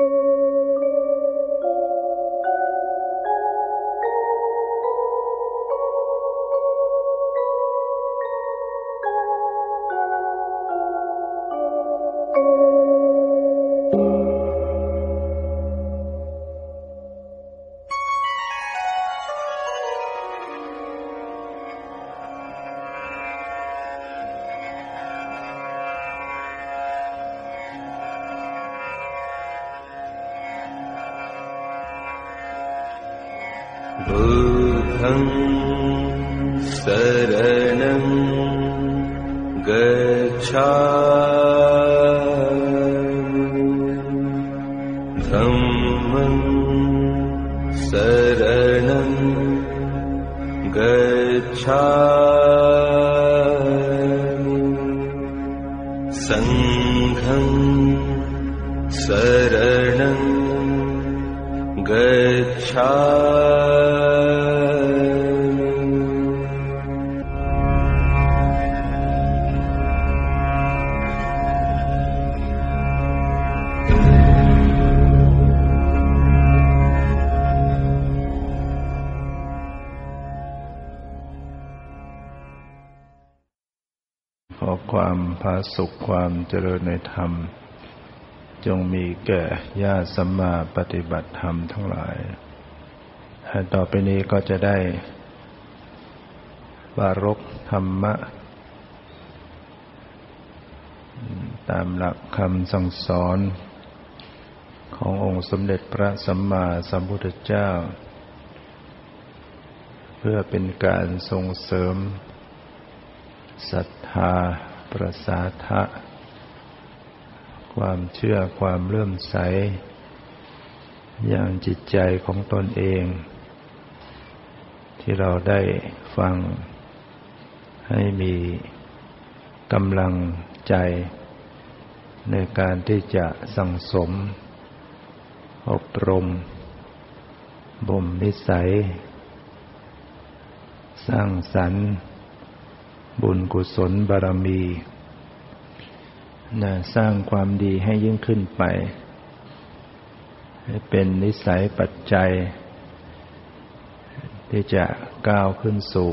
ความผาสุขความเจริญในธรรมจงมีแก่ญาติสัมมาปฏิบัติธรรมทั้งหลายต่อไปนี้ก็จะได้บารกธรรมะตามหลักคำสั่งสอนขององค์สมเด็จพระสัมมาสัมพุทธเจ้าเพื่อเป็นการส่งเสริมศรัทธาประสาทะความเชื่อความเลื่อมใสอย่างจิตใจของตนเองที่เราได้ฟังให้มีกำลังใจในการที่จะสั่งสมอบรมบ่มนิสัยสร้างสรรค์บุญกุศลบารมีสร้างความดีให้ยิ่งขึ้นไปให้เป็นนิสัยปัจจัยที่จะก้าวขึ้นสู่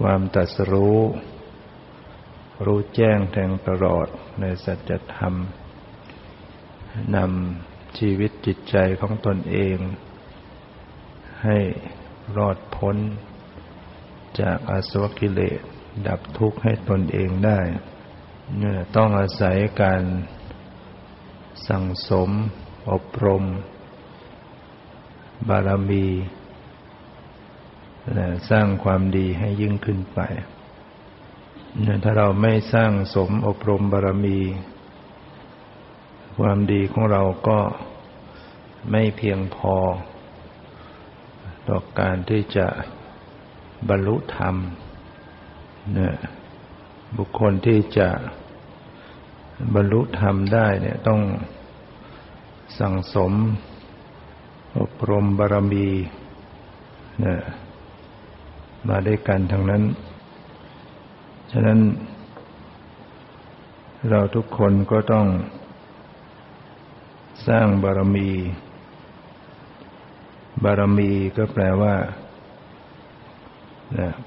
ความตรัสรู้รู้แจ้งแทงตลอดในสัจธรรมนำชีวิตจิตใจของตนเองให้รอดพ้นจากอาสวะกิเลสดับทุกข์ให้ตนเองได้ต้องอาศัยการสั่งสมอบรมบารมีสร้างความดีให้ยิ่งขึ้นไปถ้าเราไม่สร้างสมอบรมบารมีความดีของเราก็ไม่เพียงพอต่อการที่จะบรรลุธรรมบุคคลที่จะบรรลุธรรมได้ต้องสั่งสมอบรมบารมีมาด้วยกันทั้งนั้นฉะนั้นเราทุกคนก็ต้องสร้างบารมีบารมีก็แปลว่า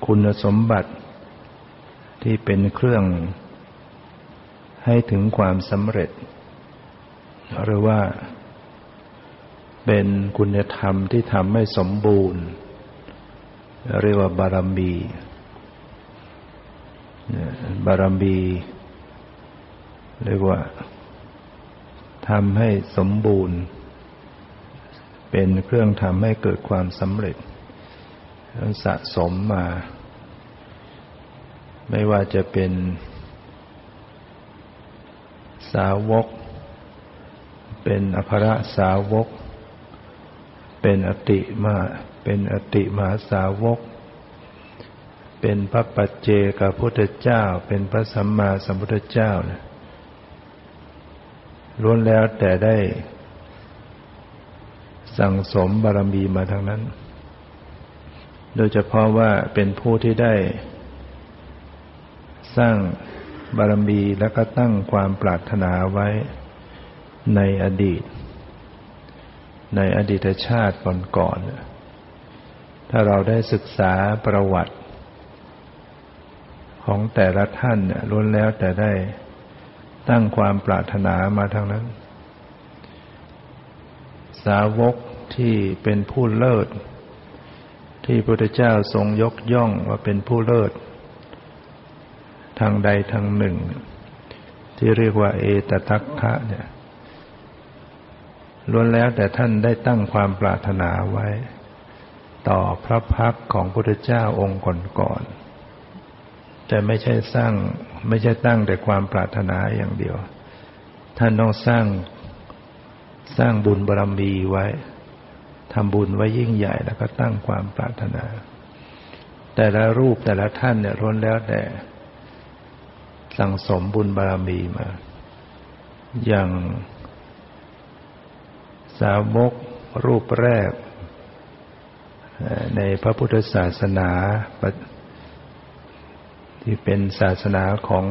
คุณสมบัติที่เป็นเครื่องให้ถึงความสำเร็จหรือว่าเป็นคุณธรรมที่ทำให้สมบูรณ์เรียกว่าบารมีเรียกว่าทำให้สมบูรณ์เป็นเครื่องทำให้เกิดความสำเร็จสะสมมาไม่ว่าจะเป็นสาวกเป็นอภรสาวกเป็นอติมหาสาวกเป็นพระปัจเจกพุทธเจ้าเป็นพระสัมมาสัมพุทธเจ้าล้วนแล้วแต่ได้สั่งสมบารมีมาทั้งนั้นโดยเฉพาะว่าเป็นผู้ที่ได้สร้างบารมีแล้วก็ตั้งความปรารถนาไว้ ในอดีตในอดีตชาติก่อนๆถ้าเราได้ศึกษาประวัติของแต่ละท่านเนี่ยล้วนแล้วแต่ได้ตั้งความปรารถนามาทางนั้นสาวกที่เป็นผู้เลิศที่พระพุทธเจ้าทรงยกย่องว่าเป็นผู้เลิศทางใดทางหนึ่งที่เรียกว่าเอตทัคคะเนี่ยล้วนแล้วแต่ท่านได้ตั้งความปรารถนาไว้ต่อพระพักตร์ของพระพุทธเจ้าองค์ก่อนๆแต่ไม่ใช่ตั้งแต่ความปรารถนาอย่างเดียวท่านต้องสร้างบุญบารมีไว้ทำบุญไว้ยิ่งใหญ่แล้วก็ตั้งความปรารถนาแต่ละรูปแต่ละท่านเนี่ยล้วนแล้วแต่สั่งสมบุญบารมีมาอย่างสาวกรูปแรกในพระพุทธศาสนาที่เป็นศาสนาของ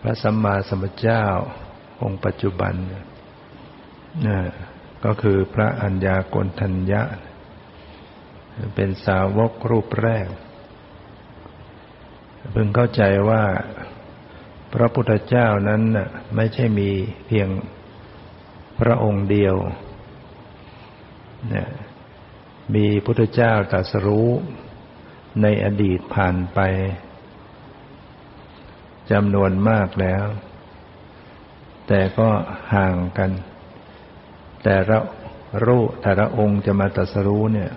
พระสัมมาสัมพุทธเจ้าองค์ปัจจุบันก็คือพระอัญญาโกณทัญญะเป็นสาวกรูปแรกพึงเข้าใจว่าพระพุทธเจ้านั้นไม่ใช่มีเพียงพระองค์เดียวมีพุทธเจ้าตรัสรู้ในอดีตผ่านไปจำนวนมากแล้วแต่ก็ห่างกันแต่ละองค์จะมาตรัสรู้เนี่ย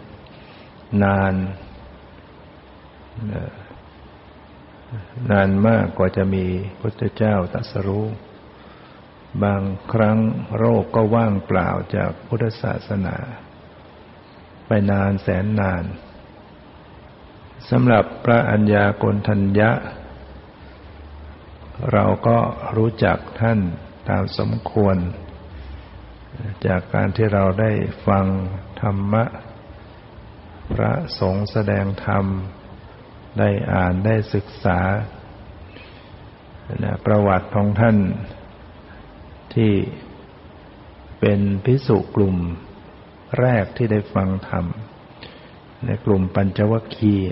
นานมากกว่าจะมีพุทธเจ้าตรัสรู้บางครั้งโลกก็ว่างเปล่าจากพุทธศาสนาไปนานแสนนานสำหรับพระอัญญาโกณทัญญะเราก็รู้จักท่านตามสมควรจากการที่เราได้ฟังธรรมะพระสงฆ์แสดงธรรมได้อ่านได้ศึกษาประวัติของท่านที่เป็นภิกษุกลุ่มแรกที่ได้ฟังธรรมในกลุ่มปัญจวัคคีย์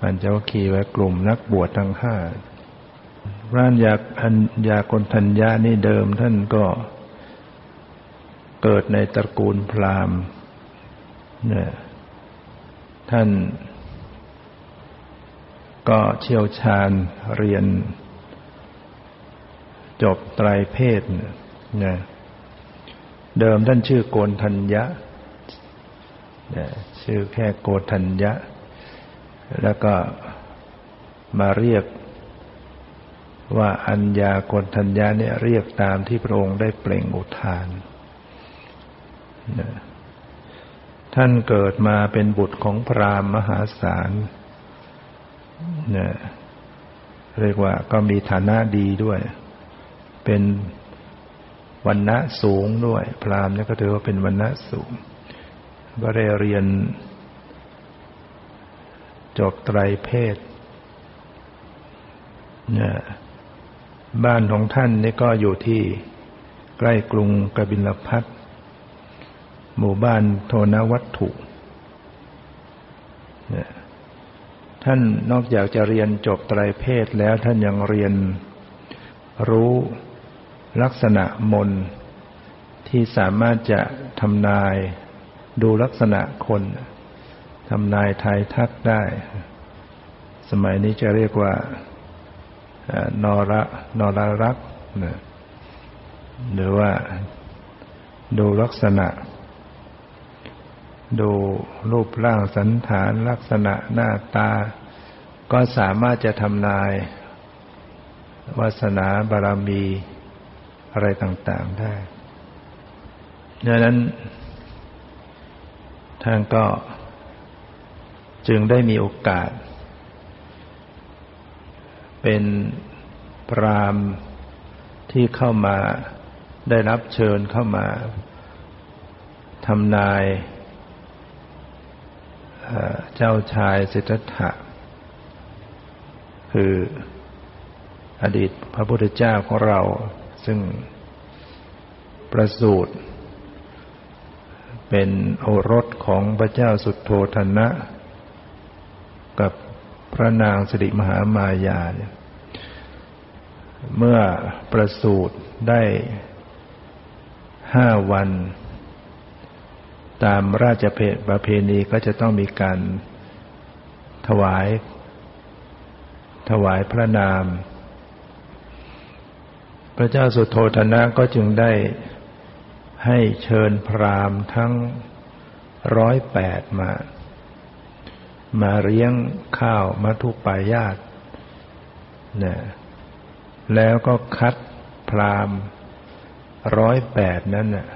ปัญจวัคคีย์ไว้กลุ่มนักบวชทั้งห้าพระอัญญาโกณทัญญะนี่เดิมท่านก็เกิดในตระกูลพราหมณ์ท่านก็เชี่ยวชาญเรียนจบไตรเพศเดิมท่านชื่อโกณทัญญะชื่อแค่โกณทัญญะแล้วก็มาเรียกว่าอัญญาโกณทัญญะเนี่ยเรียกตามที่พระองค์ได้เปล่งอุทานท่านเกิดมาเป็นบุตรของพราหมณ์มหาศาลเรียกว่าก็มีฐานะดีด้วยเป็นวรรณะสูงด้วยพราหมณ์เนี่ยก็ถือว่าเป็นวรรณะสูงก็ได้เรียนจบไตรเพศบ้านของท่านนี่ก็อยู่ที่ใกล้กรุงกบิลพัสดุ์หมู่บ้านโทนวัตถุท่านนอกจากจะเรียนจบไตรเพศแล้วท่านยังเรียนรู้ลักษณะมนต์ที่สามารถจะทำนายดูลักษณะคนทำนายทายทักได้สมัยนี้จะเรียกว่านรรักษ์หรือว่าดูลักษณะดูรูปร่างสันฐานลักษณะหน้าตาก็สามารถจะทำนายวาสนาบารมีอะไรต่างๆได้ดังนั้นท่านก็จึงได้มีโอกาสเป็นพราหมณ์ที่เข้ามาได้รับเชิญเข้ามาทำนายเจ้าชายสิทธัตถะคืออดีตพระพุทธเจ้าของเรา ซึ่งประสูติเป็นโอรสของพระเจ้าสุทโธทนะกับพระนางสิริมหามายาเมื่อประสูติได้5 วันตามราชประเพณีก็จะต้องมีการถวายพระนามพระเจ้าสุทโธทนะก็จึงได้ให้เชิญพราหมณ์ทั้ง108มาเลี้ยงข้าวมัทุปายาสนะแล้วก็คัดพราหมณ์108นั้นน่ะ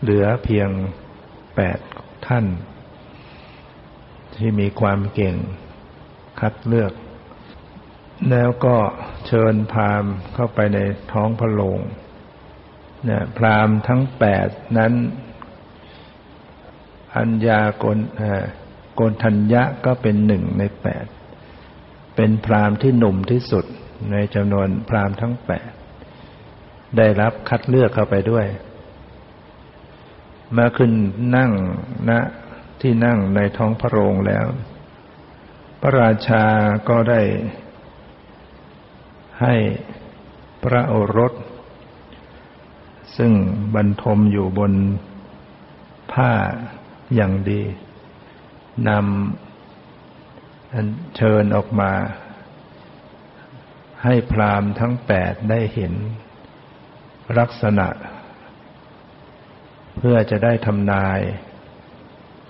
เหลือเพียง8 ท่านที่มีความเก่งคัดเลือกแล้วก็เชิญพราหมณ์เข้าไปในท้องพระโรงนะพราหมณ์ทั้ง8นั้นอัญญาโกณฑัญญะก็เป็น1 ใน 8เป็นพราหมณ์ที่หนุ่มที่สุดในจำนวนพราหมณ์ทั้ง8ได้รับคัดเลือกเข้าไปด้วยมาขึ้นนั่งณที่นั่งในท้องพระโรงแล้วพระราชาก็ได้ให้พระโอรสซึ่งบรรทมอยู่บนผ้าอย่างดีนำเชิญออกมาให้พราหมณ์ทั้ง8ได้เห็นลักษณะเพื่อจะได้ทำนาย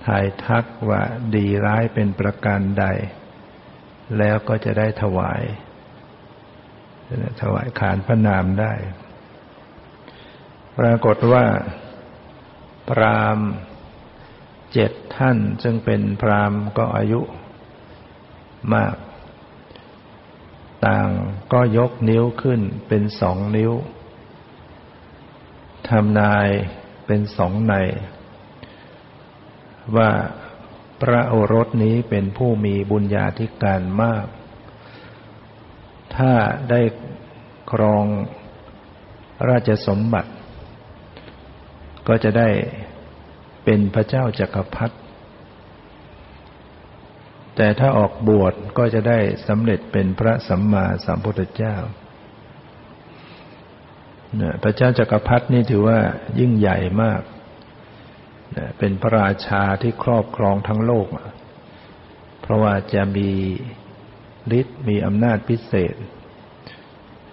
ทายทักว่าดีร้ายเป็นประการใดแล้วก็จะได้ถวายขานพระนามได้ปรากฏว่าพราหมณ์7 ท่านซึ่งเป็นพราหมณ์ก็อายุมากต่างก็ยกนิ้วขึ้นเป็น2 นิ้วทำนายเป็น2 นัยว่าพระโอรสนี้เป็นผู้มีบุญญาธิการมากถ้าได้ครองราชสมบัติก็จะได้เป็นพระเจ้าจักรพรรดิแต่ถ้าออกบวชก็จะได้สำเร็จเป็นพระสัมมาสัมพุทธเจ้าพระเจ้าจักรพรรดินี่ถือว่ายิ่งใหญ่มากเป็นพระราชาที่ครอบครองทั้งโลกเพราะว่าจะมีฤทธิ์มีอำนาจพิเศษ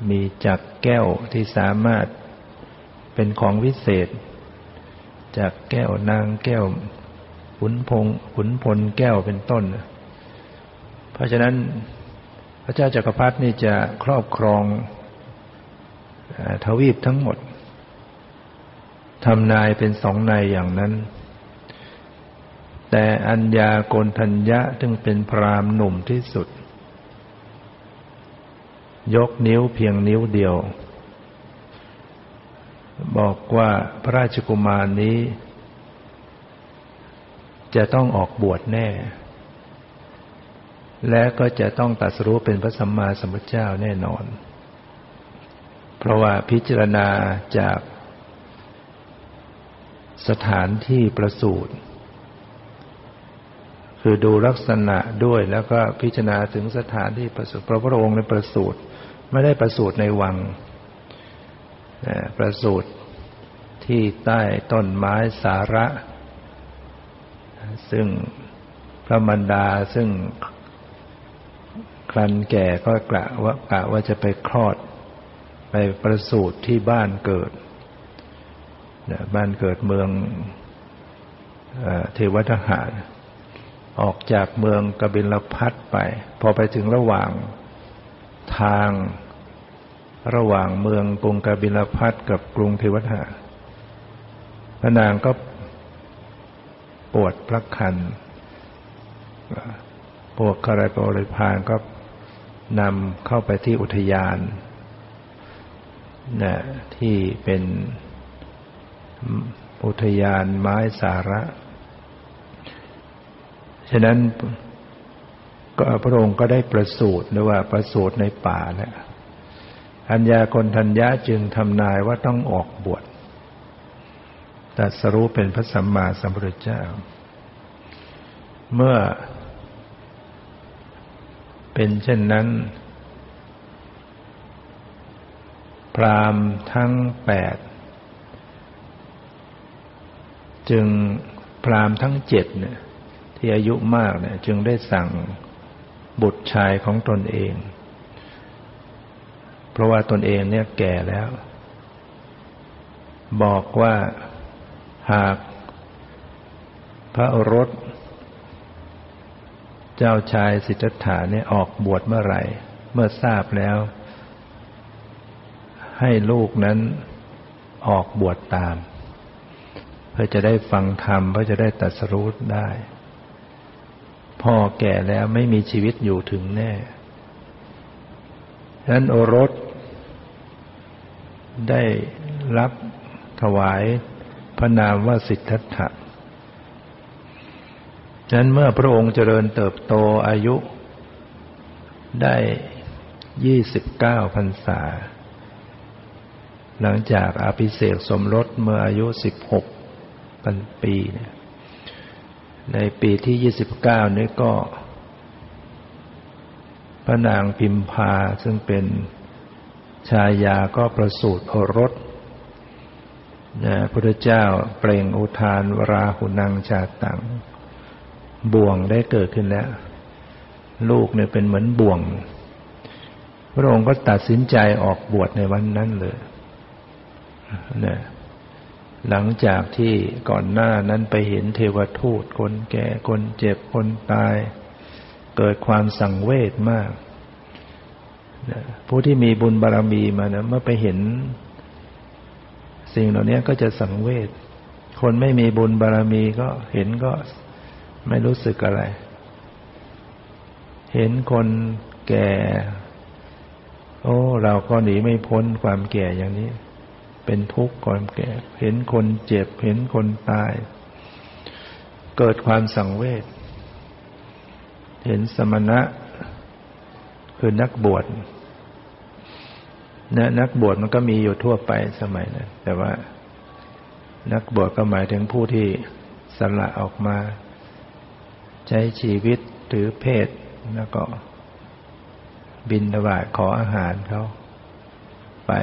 มีจักรแก้วที่สามารถเป็นของวิเศษจักรแก้วนางแก้วขุนพลแก้วเป็นต้นเพราะฉะนั้นพระเจ้าจักรพรรดินี่จะครอบครองทวีปทั้งหมดทำนายเป็น2 นัยอย่างนั้นแต่อัญญาโกณฑัญญะจึงเป็นพราหมณ์หนุ่มที่สุดยกนิ้วเพียงนิ้วเดียวบอกว่าพระราชกุมารนี้จะต้องออกบวชแน่และก็จะต้องตรัสรู้เป็นพระสัมมาสัมพุทธเจ้าแน่นอนเพราะว่าพิจารณาจากสถานที่ประสูติคือดูลักษณะด้วยแล้วก็พิจารณาถึงสถานที่ประสูติพระพุทธองค์ในประสูติไม่ได้ประสูติในวังประสูติที่ใต้ต้นไม้สาระซึ่งพระมารดาซึ่งครั้นแก่ก็กะว่าจะไปคลอดไปประสูติที่บ้านเกิดเมืองเทวทหารออกจากเมืองกบิลพัสดุ์ไปพอไปถึงระหว่างทางระหว่างเมืองกรุงกบิลพัสดุ์กับกรุงเทวทหารพระนางก็ปวดพระคันพวกข้าราชบริพารก็นำเข้าไปที่อุทยานที่เป็นอุทยานไม้สาระฉะนั้นก็พระองค์ก็ได้ประสูติหรือว่าประสูติในป่าแหละ อัญญาโกณฑัญญะจึงทำนายว่าต้องออกบวชตรัสรู้เป็นพระสัมมาสัมพุทธเจ้าเมื่อเป็นเช่นนั้นพราหมณ์ทั้ง8จึงพราหมณ์ทั้ง7เนี่ยที่อายุมากเนี่ยจึงได้สั่งบุตรชายของตนเองเพราะว่าตนเองเนี่ยแก่แล้วบอกว่าหากพระโอรสเจ้าชายสิทธัตถะเนี่ยออกบวชเมื่อไหร่เมื่อทราบแล้วให้ลูกนั้นออกบวชตามเพื่อจะได้ฟังธรรมเพื่อจะได้ตรัสรู้ได้พ่อแก่แล้วไม่มีชีวิตอยู่ถึงแน่ฉะนั้นโอรสได้รับถวายพระนามว่าสิทธัตถะฉะนั้นเมื่อพระองค์เจริญเติบโตอายุได้29พรรษาหลังจากอภิเษกสมรสเมื่ออายุ16ปีในปีที่29นี้ก็พระนางพิมพาซึ่งเป็นชายาก็ประสูติโอรสนะพุทธเจ้าเปล่งอุทานวราหุนังชาตังบ่วงได้เกิดขึ้นแล้วลูกเนี่ยเป็นเหมือนบ่วงพระองค์ก็ตัดสินใจออกบวชในวันนั้นเลยนะหลังจากที่ก่อนหน้านั้นไปเห็นเทวทูตคนแก่คนเจ็บคนตายเกิดความสังเวชมากนะผู้ที่มีบุญบารมีมานะเมื่อไปเห็นสิ่งเหล่านี้ก็จะสังเวชคนไม่มีบุญบารมีก็เห็นก็ไม่รู้สึกอะไรเห็นคนแก่โอ้เราก็หนีไม่พ้นความแก่อย่างนี้เป็นทุกข์ความแก่เห็นคนเจ็บเห็นคนตายเกิดความสังเวชเห็นสมณะคือนักบวชนะนักบวชมันก็มีอยู่ทั่วไปสมัยนั้นแต่ว่านักบวชก็หมายถึงผู้ที่สละออกมาใช้ชีวิตถือเพศแล้วก็บิณฑบาตขออาหารเขาไป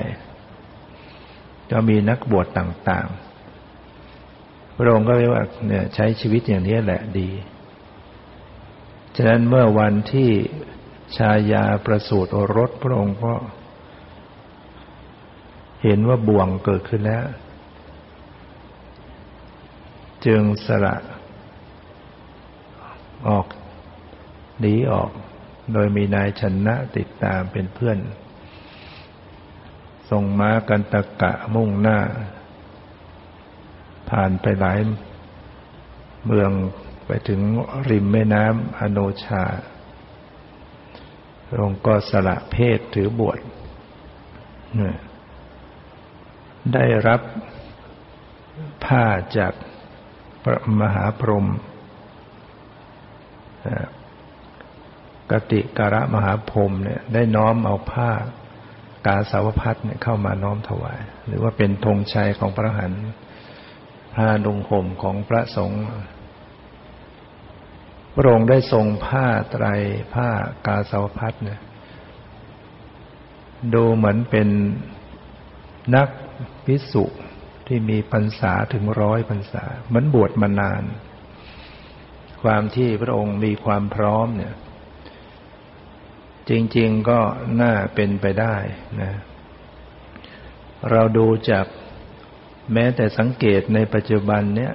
ก็มีนักบวชต่างๆพระองค์ก็เรียกว่าเนี่ยใช้ชีวิตอย่างนี้แหละดีฉะนั้นเมื่อวันที่ชายาประสูติโอรสพระองค์ก็เห็นว่าบ่วงเกิดขึ้นแล้วจึงสละออกหนีออกโดยมีนายชนะติดตามเป็นเพื่อนส่งม้ากันตะกะมุ่งหน้าผ่านไปหลายเมืองไปถึงริมแม่น้ำอโนชาพระองค์ก็สละเพศถือบวชได้รับผ้าจากพระมหาพรหมกติการะมหาพรหมเนี่ยได้น้อมเอาผ้ากาสาวพัสเนี่ยเข้ามาน้อมถวายหรือว่าเป็นธงชัยของพระอรหันต์ผ้านุ่งห่มของพระสงฆ์พระองค์ได้ทรงผ้าไตรผ้ากาสาวพัสเนี่ยดูเหมือนเป็นนักภิกษุที่มีพรรษาถึง100 พรรษาเหมือนบวชมานานความที่พระองค์มีความพร้อมเนี่ยจริงๆก็น่าเป็นไปได้นะเราดูจากแม้แต่สังเกตในปัจจุบันเนี่ย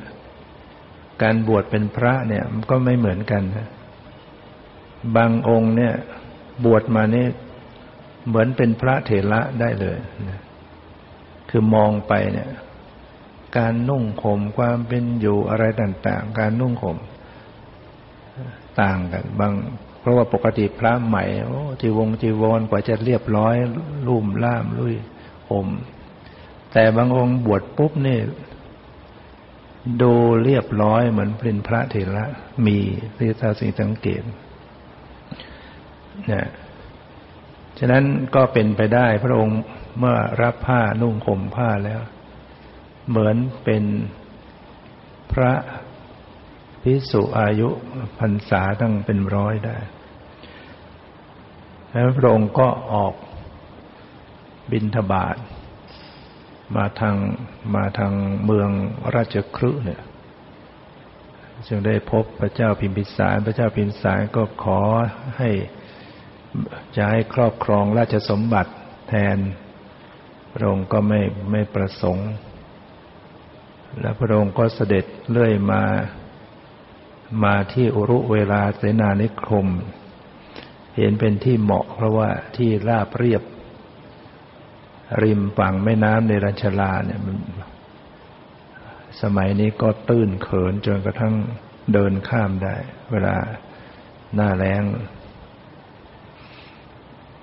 การบวชเป็นพระเนี่ยมันก็ไม่เหมือนกันนะบางองค์เนี่ยบวชมาเนี่ยเหมือนเป็นพระเถระได้เลยนะคือมองไปเนี่ยการนุ่งห่มความเป็นอยู่อะไรต่างๆการนุ่งห่มต่างกันบางเพราะว่าปกติพระใหม่โอ้จีวรกว่าจะเรียบร้อยลุ่มล่ามลุ่ยห่มแต่บางองค์บวชปุ๊บนี่ดูเรียบร้อยเหมือนเป็นพระเถระมีที่เราสังเกตเนี่ย ฉะนั้นก็เป็นไปได้พระองค์เมื่อรับผ้านุ่งห่มผ้าแล้วเหมือนเป็นพระภิกษุอายุพรรษาตั้งเป็นร้อยได้แล้วพระองค์ก็ออกบิณฑบาตมาทางเมืองราชคฤห์เนี่ยจึงได้พบพระเจ้าพิมพิสารพระเจ้าพิมพิสารก็ขอให้จะให้ครอบครองราชสมบัติแทนพระองค์ก็ไม่ประสงค์และพระองค์ก็เสด็จเลื่อยมาที่อุรุเวลาเสนานิคมเห็นเป็นที่เหมาะเพราะว่าที่ราบเรียบริมฝั่งแม่น้ำเนรัญชลาเนี่ยมันสมัยนี้ก็ตื้นเขินจนกระทั่งเดินข้ามได้เวลาหน้าแล้ง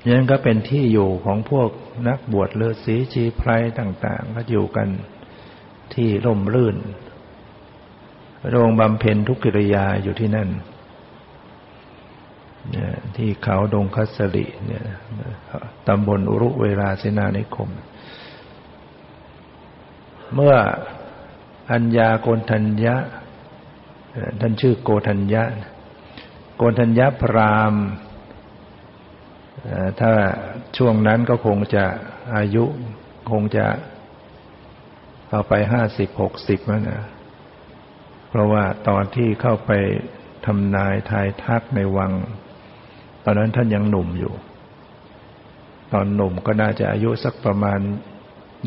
อย่างนั้นก็เป็นที่อยู่ของพวกนักบวชฤาษีชีไพรต่างๆก็อยู่กันที่ร่มรื่นโรงบำเพ็ญทุกกิริยาอยู่ที่นั่นที่เขาดงคัสริเนี่ยตำบลอุรุเวลาเสนานิคมเมื่ออัญญาโกณฑัญญะท่านชื่อโกณฑัญญะโกณฑัญญะพราหมณ์ถ้าช่วงนั้นก็คงจะอายุคงจะเข้าไป50-60แล้วนะเพราะว่าตอนที่เข้าไปทำนายทายทักในวังตอนนั้นท่านยังหนุ่มอยู่ตอนหนุ่มก็น่าจะอายุสักประมาณ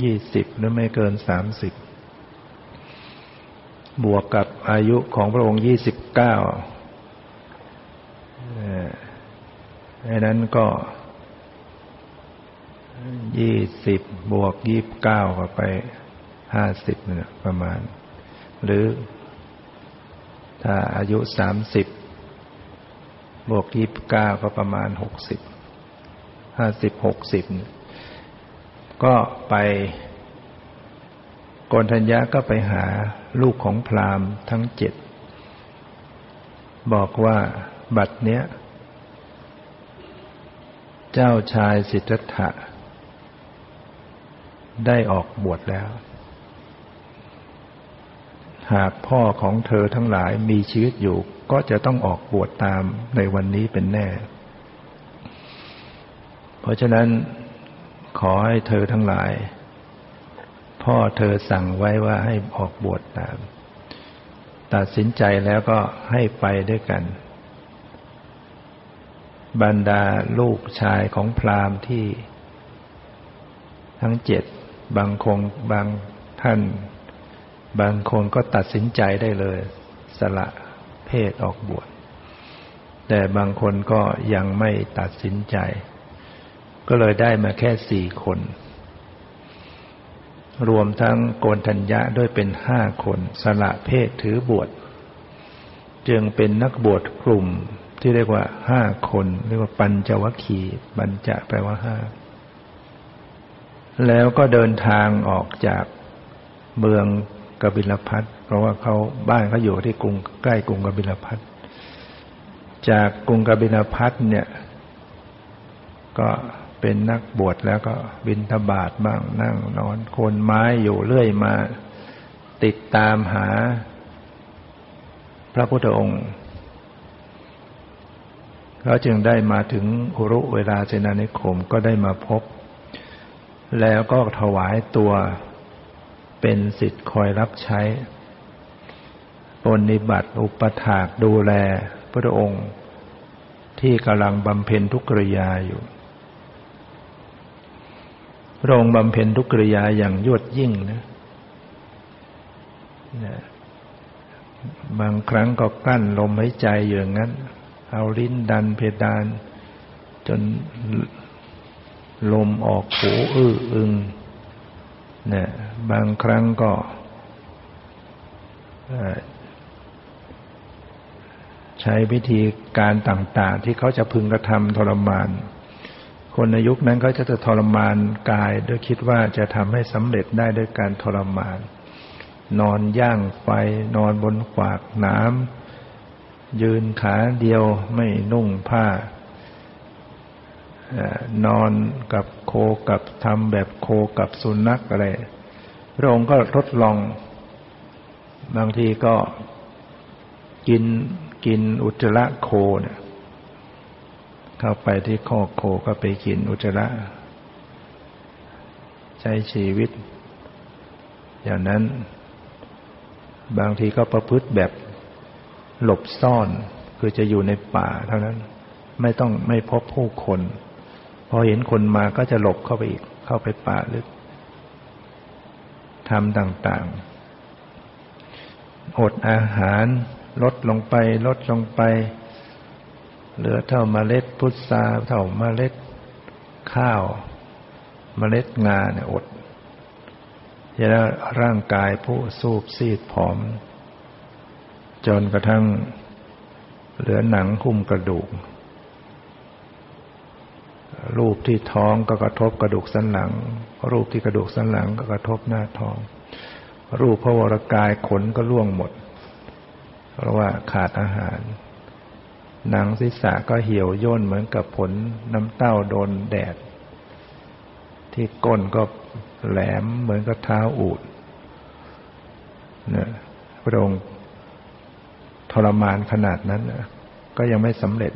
20หรือไม่เกิน30บวกกับอายุของพระองค์29ไอ้นั้นก็20บวก29ก็ไป50เนี่ยประมาณหรือถ้าอายุ30บวก29ก็ประมาณ60 ก็ไปโกณฑัญญะก็ไปหาลูกของพราหมณ์ทั้ง7บอกว่าบัดเนี้ยเจ้าชายสิทธัตถะได้ออกบวชแล้วหากพ่อของเธอทั้งหลายมีชีวิตอยู่ก็จะต้องออกบวชตามในวันนี้เป็นแน่เพราะฉะนั้นขอให้เธอทั้งหลายพ่อเธอสั่งไว้ว่าให้ออกบวชตามตัดสินใจแล้วก็ให้ไปด้วยกันบรรดาลูกชายของพราหมณ์ที่ทั้ง7บางท่านบางคนก็ตัดสินใจได้เลยสละเพศออกบวชแต่บางคนก็ยังไม่ตัดสินใจก็เลยได้มาแค่4 คนรวมทั้งโกณฑัญญะด้วยเป็น5 คนสละเพศถือบวชจึงเป็นนักบวชกลุ่มที่เรียกว่า5 คนเรียกว่าปัญจวัคคีย์ปัญจะแปลว่า5แล้วก็เดินทางออกจากเมืองกบิลพัสดุเพราะว่าเขาบ้านเขาอยู่ที่กรุงใกล้กรุงกบิลพัสดุจากกรุงกบิลพัสดุเนี่ยก็เป็นนักบวชแล้วก็บิณฑบาตบ้างนั่งนอนโคนไม้อยู่เรื่อยมาติดตามหาพระพุทธองค์เขาจึงได้มาถึงอุรุเวลาเสนานิคมก็ได้มาพบแล้วก็ถวายตัวเป็นศิษย์คอยรับใช้ปฏิบัติอุปถากดูแลพระองค์ที่กำลังบำเพ็ญทุกกิริยาอยู่พระองค์บำเพ็ญทุกกิริยาอย่างยวดยิ่งนะบางครั้งก็กลั้นลมหายใจอยู่อย่างนั้นเอาลิ้นดันเพดานจนลมออกหูอื้ออึงเนี่ยบางครั้งก็ใช้วิธีการต่างๆที่เขาจะพึงกระทำทรมานคนในยุคนั้นเขาจะทรมานกายโดยคิดว่าจะทำให้สำเร็จได้ด้วยการทรมานนอนย่างไฟนอนบนขวากน้ำยืนขาเดียวไม่นุ่งผ้า นอนกับโคกับทำแบบโคกับสุนัขอะไรพระองค์ก็ทดลองบางทีก็กินอุจจาระโคเนี่ยเข้าไปที่คอกโคก็ไปกินอุจจาระใช้ชีวิตอย่างนั้นบางทีก็ประพฤติแบบหลบซ่อนคือจะอยู่ในป่าเท่านั้นไม่พบผู้คนพอเห็นคนมาก็จะหลบเข้าไปอีกเข้าไปป่าลึกทำต่างๆอดอาหารลดลงไปเหลือเท่าเมล็ดพุทราเท่าเมล็ดข้าวเมล็ดงาเนี่ยอดจะได้ร่างกายผู้สูบซีดผอมจนกระทั่งเหลือหนังหุ้มกระดูกรูปที่ท้องก็กระทบกระดูกสันหลังรูปที่กระดูกสันหลังก็กระทบหน้าท้องรูปพระวรกายขนก็ร่วงหมดเพราะว่าขาดอาหารหนังศีรษะก็เหี่ยวย่นเหมือนกับผลน้ำเต้าโดนแดดที่ก้นก็แหลมเหมือนกับเท้าอูฐนะพระองค์ทรมานขนาดนั้นนะก็ยังไม่สำเร็จ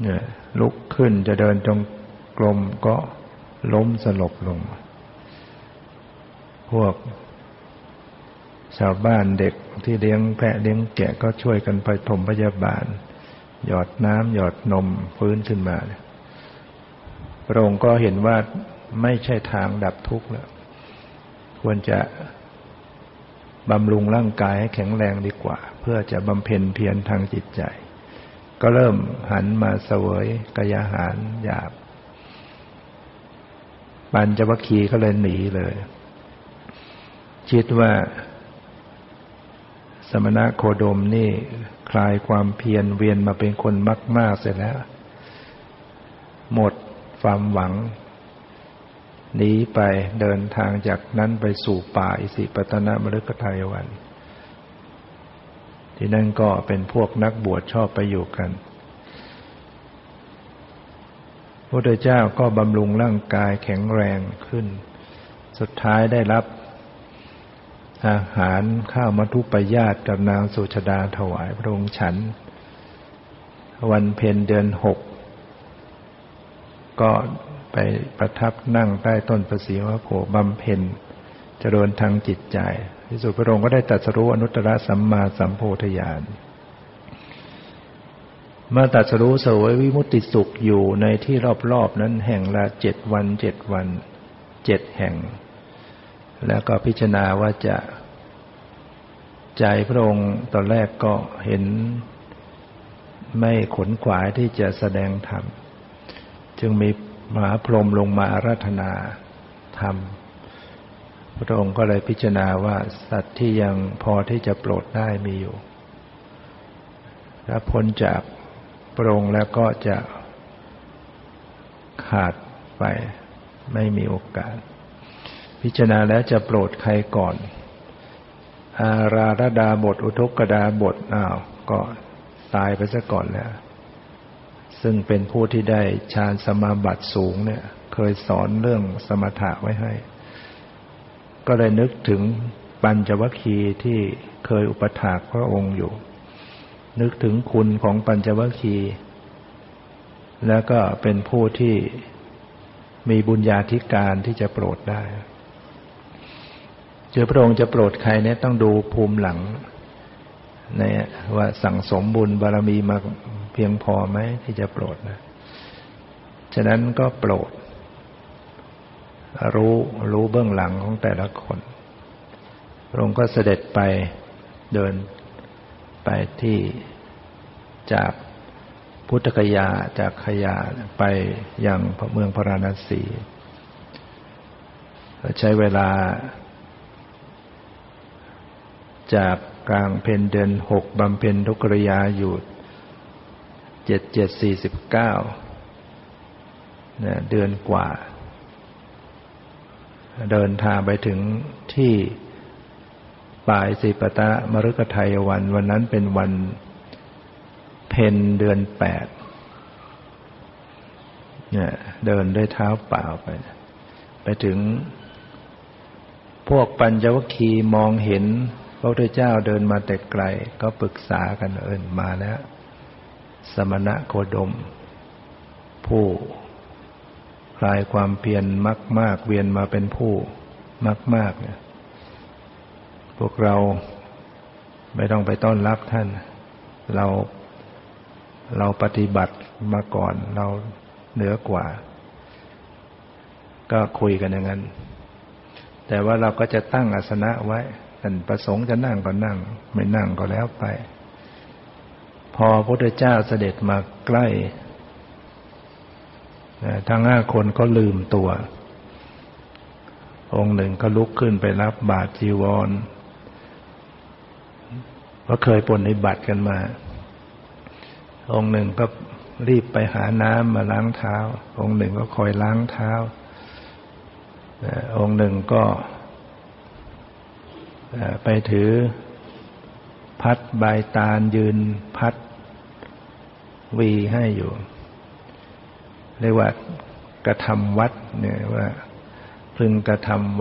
เนี่ยลุกขึ้นจะเดินจงกรมก็ล้มสลบลงพวกชาวบ้านเด็กที่เลี้ยงแพะเลี้ยงแกะก็ช่วยกันไปถมพยาบาลหยอดน้ำหยอดนมฟื้นขึ้นมาพระองค์ก็เห็นว่าไม่ใช่ทางดับทุกข์แล้วควรจะบำรุงร่างกายให้แข็งแรงดีกว่าเพื่อจะบำเพ็ญเพียรทางจิตใจก็เริ่มหันมาเสวยกายอาหารหยาบปัญจวัคคีย์ก็เลยหนีเลยคิดว่าสมณะโคดมนี่คลายความเพียรเวียนมาเป็นคนมากๆเสร็จแล้วหมดความหวังหนีไปเดินทางจากนั้นไปสู่ป่าอิสิปตนมฤคทายวันที่นั่นก็เป็นพวกนักบวชชอบไปอยู่กันพระพุทธเจ้าก็บำรุงร่างกายแข็งแรงขึ้นสุดท้ายได้รับอาหารข้าวมัทุปายาตกับนางสุชาดาถวายพระองค์ฉันวันเพ็ญเดือน6ก็ไปประทับนั่งใต้ต้นประสีวะโพธิ์บำเพ็ญเจริญทางจิตใจที่สุดพระองค์ก็ได้ตรัสรู้อนุตตรสัมมาสัมโพธิญาณเมื่อตรัสรู้เสวยวิมุตติสุขอยู่ในที่รอบๆนั้นแห่งละ7 วัน 7 วัน7แห่งแล้วก็พิจารณาว่าจะใจพระองค์ตอนแรกก็เห็นไม่ขนขวายที่จะแสดงธรรมจึงมีมหาพรหมลงมาอาราธนาธรรมพระองค์ก็เลยพิจารณาว่าสัตว์ที่ยังพอที่จะโปรดได้มีอยู่และพ้นจากพระองค์แล้วก็จะขาดไปไม่มีโอกาสพิจารณาแล้วจะโปรดใครก่อนอาราธดาบทอุทกดาบทก็ตายไปซะก่อนแล้วซึ่งเป็นผู้ที่ได้ฌานสมาบัติสูงเนี่ยเคยสอนเรื่องสมถะไว้ให้ก็เลยนึกถึงปัญจวัคคีย์ที่เคยอุปถากพระองค์อยู่นึกถึงคุณของปัญจวัคคีย์แล้วก็เป็นผู้ที่มีบุญญาธิการที่จะโปรดได้เจ้าพระองค์จะโปรดใครเนี่ยต้องดูภูมิหลังเนี่ยว่าสั่งสมบุญบารมีมาเพียงพอไหมที่จะโปรดนะฉะนั้นก็โปรดรู้เบื้องหลังของแต่ละคนพระองค์ก็เสด็จไปเดินไปที่จากพุทธคยาจากคยาไปยังเมืองพาราณสีใช้เวลาจากกลางเพ็ญเดือน6บำเพ็ญทุกริยาอยู่749เนี่ยเดือนกว่าเดินทางไปถึงที่ป่าอิสิปตนมฤคทายวันวันนั้นเป็นวันเพ็ญเดือน8 เนี่ยเดินด้วยเท้าเปล่าไปถึงพวกปัญจวัคคีย์มองเห็นพระพุทธเจ้าเดินมาแต่ไกลก็ปรึกษากันมาแล้วสมณะโคดมผู้คลายความเพียรมากๆเวียนมาเป็นผู้มากๆเนี่ยพวกเราไม่ต้องไปต้อนรับท่านเราปฏิบัติมาก่อนเราเหนือกว่าก็คุยกันอย่างนั้นแต่ว่าเราก็จะตั้งอาสนะไว้ท่านประสงค์จะนั่งก็นั่งไม่นั่งก็แล้วไปพอพระพุทธเจ้าเสด็จมาใกล้ทั้งห้าคนก็ลืมตัวองค์หนึ่งก็ลุกขึ้นไปรับบาตรจีวรก็เคยปฏิบัติกันมาองค์หนึ่งก็รีบไปหาน้ำมาล้างเท้าองค์หนึ่งก็คอยล้างเท้าองค์หนึ่งก็ไปถือพัดใบตาลยืนพัดวีให้อยู่เรียกว่ากระทำวัดเนี่ยว่าพึงกระทำ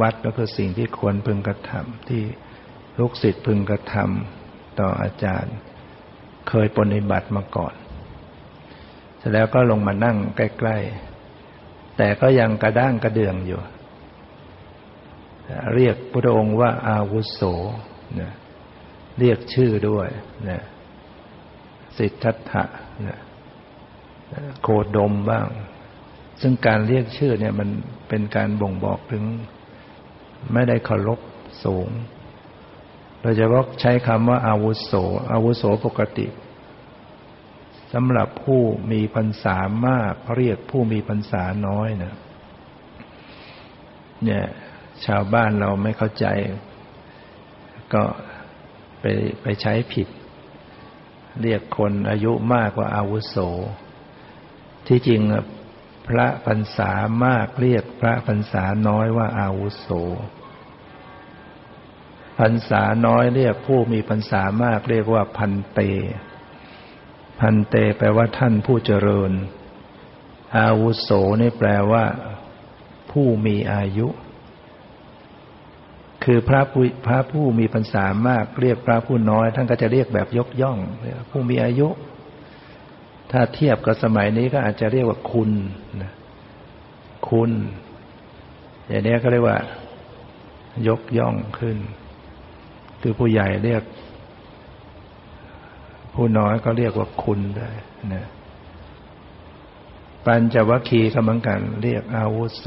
วัดก็คือสิ่งที่ควรพึงกระทำที่ลูกศิษย์พึงกระทำต่ออาจารย์เคยปฏิบัติมาก่อนเสร็จแล้วก็ลงมานั่งใกล้ๆแต่ก็ยังกระด้างกระเดื่องอยู่เรียกพระองค์ว่าอาวุโสนะเรียกชื่อด้วยนะสิทธัตถะนะโคดมบ้างซึ่งการเรียกชื่อเนี่ยมันเป็นการบ่งบอกถึงไม่ได้เคารพสูงโดยเฉพาะใช้คำว่าอาวุโสปกติสำหรับผู้มีพรรษามากเรียกผู้มีพรรษาน้อยนะเนี่ยชาวบ้านเราไม่เข้าใจก็ไปใช้ผิดเรียกคนอายุมากว่าอาวุโสที่จริงพระพรรษามากเรียกพระพรรษาน้อยว่าอาวุโสพรรษาน้อยเรียกผู้มีพรรษามากเรียกว่าพันเตแปลว่าท่านผู้เจริญอาวุโสนี่แปลว่าผู้มีอายุคือพระผู้มีพรรษามากเรียกพระผู้น้อยท่านก็จะเรียกแบบยกย่องผู้มีอายุถ้าเทียบกับสมัยนี้ก็อาจจะเรียกว่าคุณนะคุณอย่างนี้ก็เรียกว่ายกย่องขึ้นคือผู้ใหญ่เรียกผู้น้อยก็เรียกว่าคุณได้นะปัญจวัคคีย์ก็เหมือนกันเรียกอาวุโส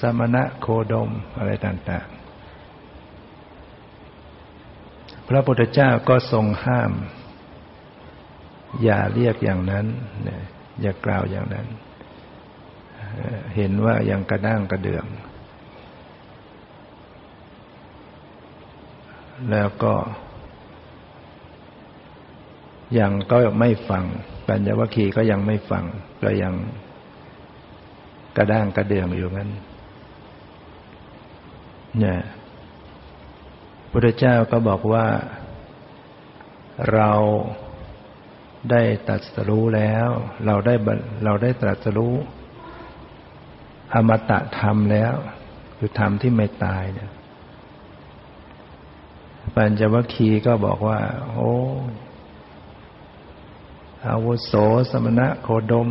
สมณะโคดมอะไรต่างๆพระพุทธเจ้าก็ทรงห้ามอย่าเรียกอย่างนั้นอย่ากล่าวอย่างนั้นเห็นว่ายังกระด้างกระเดื่องแล้วก็ยังก็ไม่ฟังปัญจวัคคีย์ก็ยังไม่ฟังก็ยังกระด้างกระเดื่องอยู่งั้นเนี่ยพระเจ้าก็บอกว่าเราได้ตรัสรู้แล้วเราได้ตรัสรู้อมตะธรรมแล้วคือธรรมที่ไม่ตายเนี่ยปัญจวัคคีย์ก็บอกว่าโอ้อาวุโสสมณะโคดม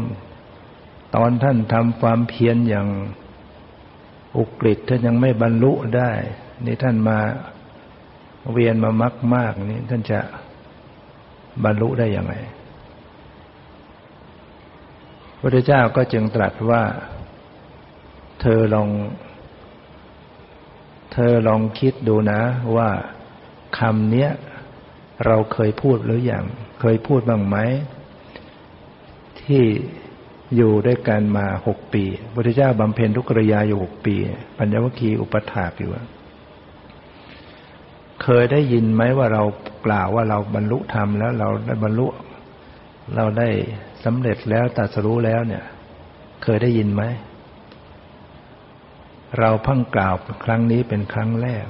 ตอนท่านทำความเพียรอย่างอุกฤษท่านยังไม่บรรลุได้นี่ท่านมาเวียนมามากๆนี่ท่านจะบรรลุได้อย่างไรพระพุทธเจ้าก็จึงตรัสว่าเธอลองคิดดูนะว่าคำเนี้ยเราเคยพูดหรือยังเคยพูดบ้างไหมที่อยู่ด้วยกันมา6 ปีพระพุทธเจ้าบำเพ็ญทุกขริยาอยู่6 ปีปัญจวัคคีย์อุปถากอยู่เคยได้ยินไหมว่าเรากล่าวว่าเราบรรลุธรรมแล้วเราได้บรรลุเราได้สำเร็จแล้วตรัสรู้แล้วเนี่ยเคยได้ยินไหมเราเพิ่งกล่าวครั้งนี้เป็นครั้งแรก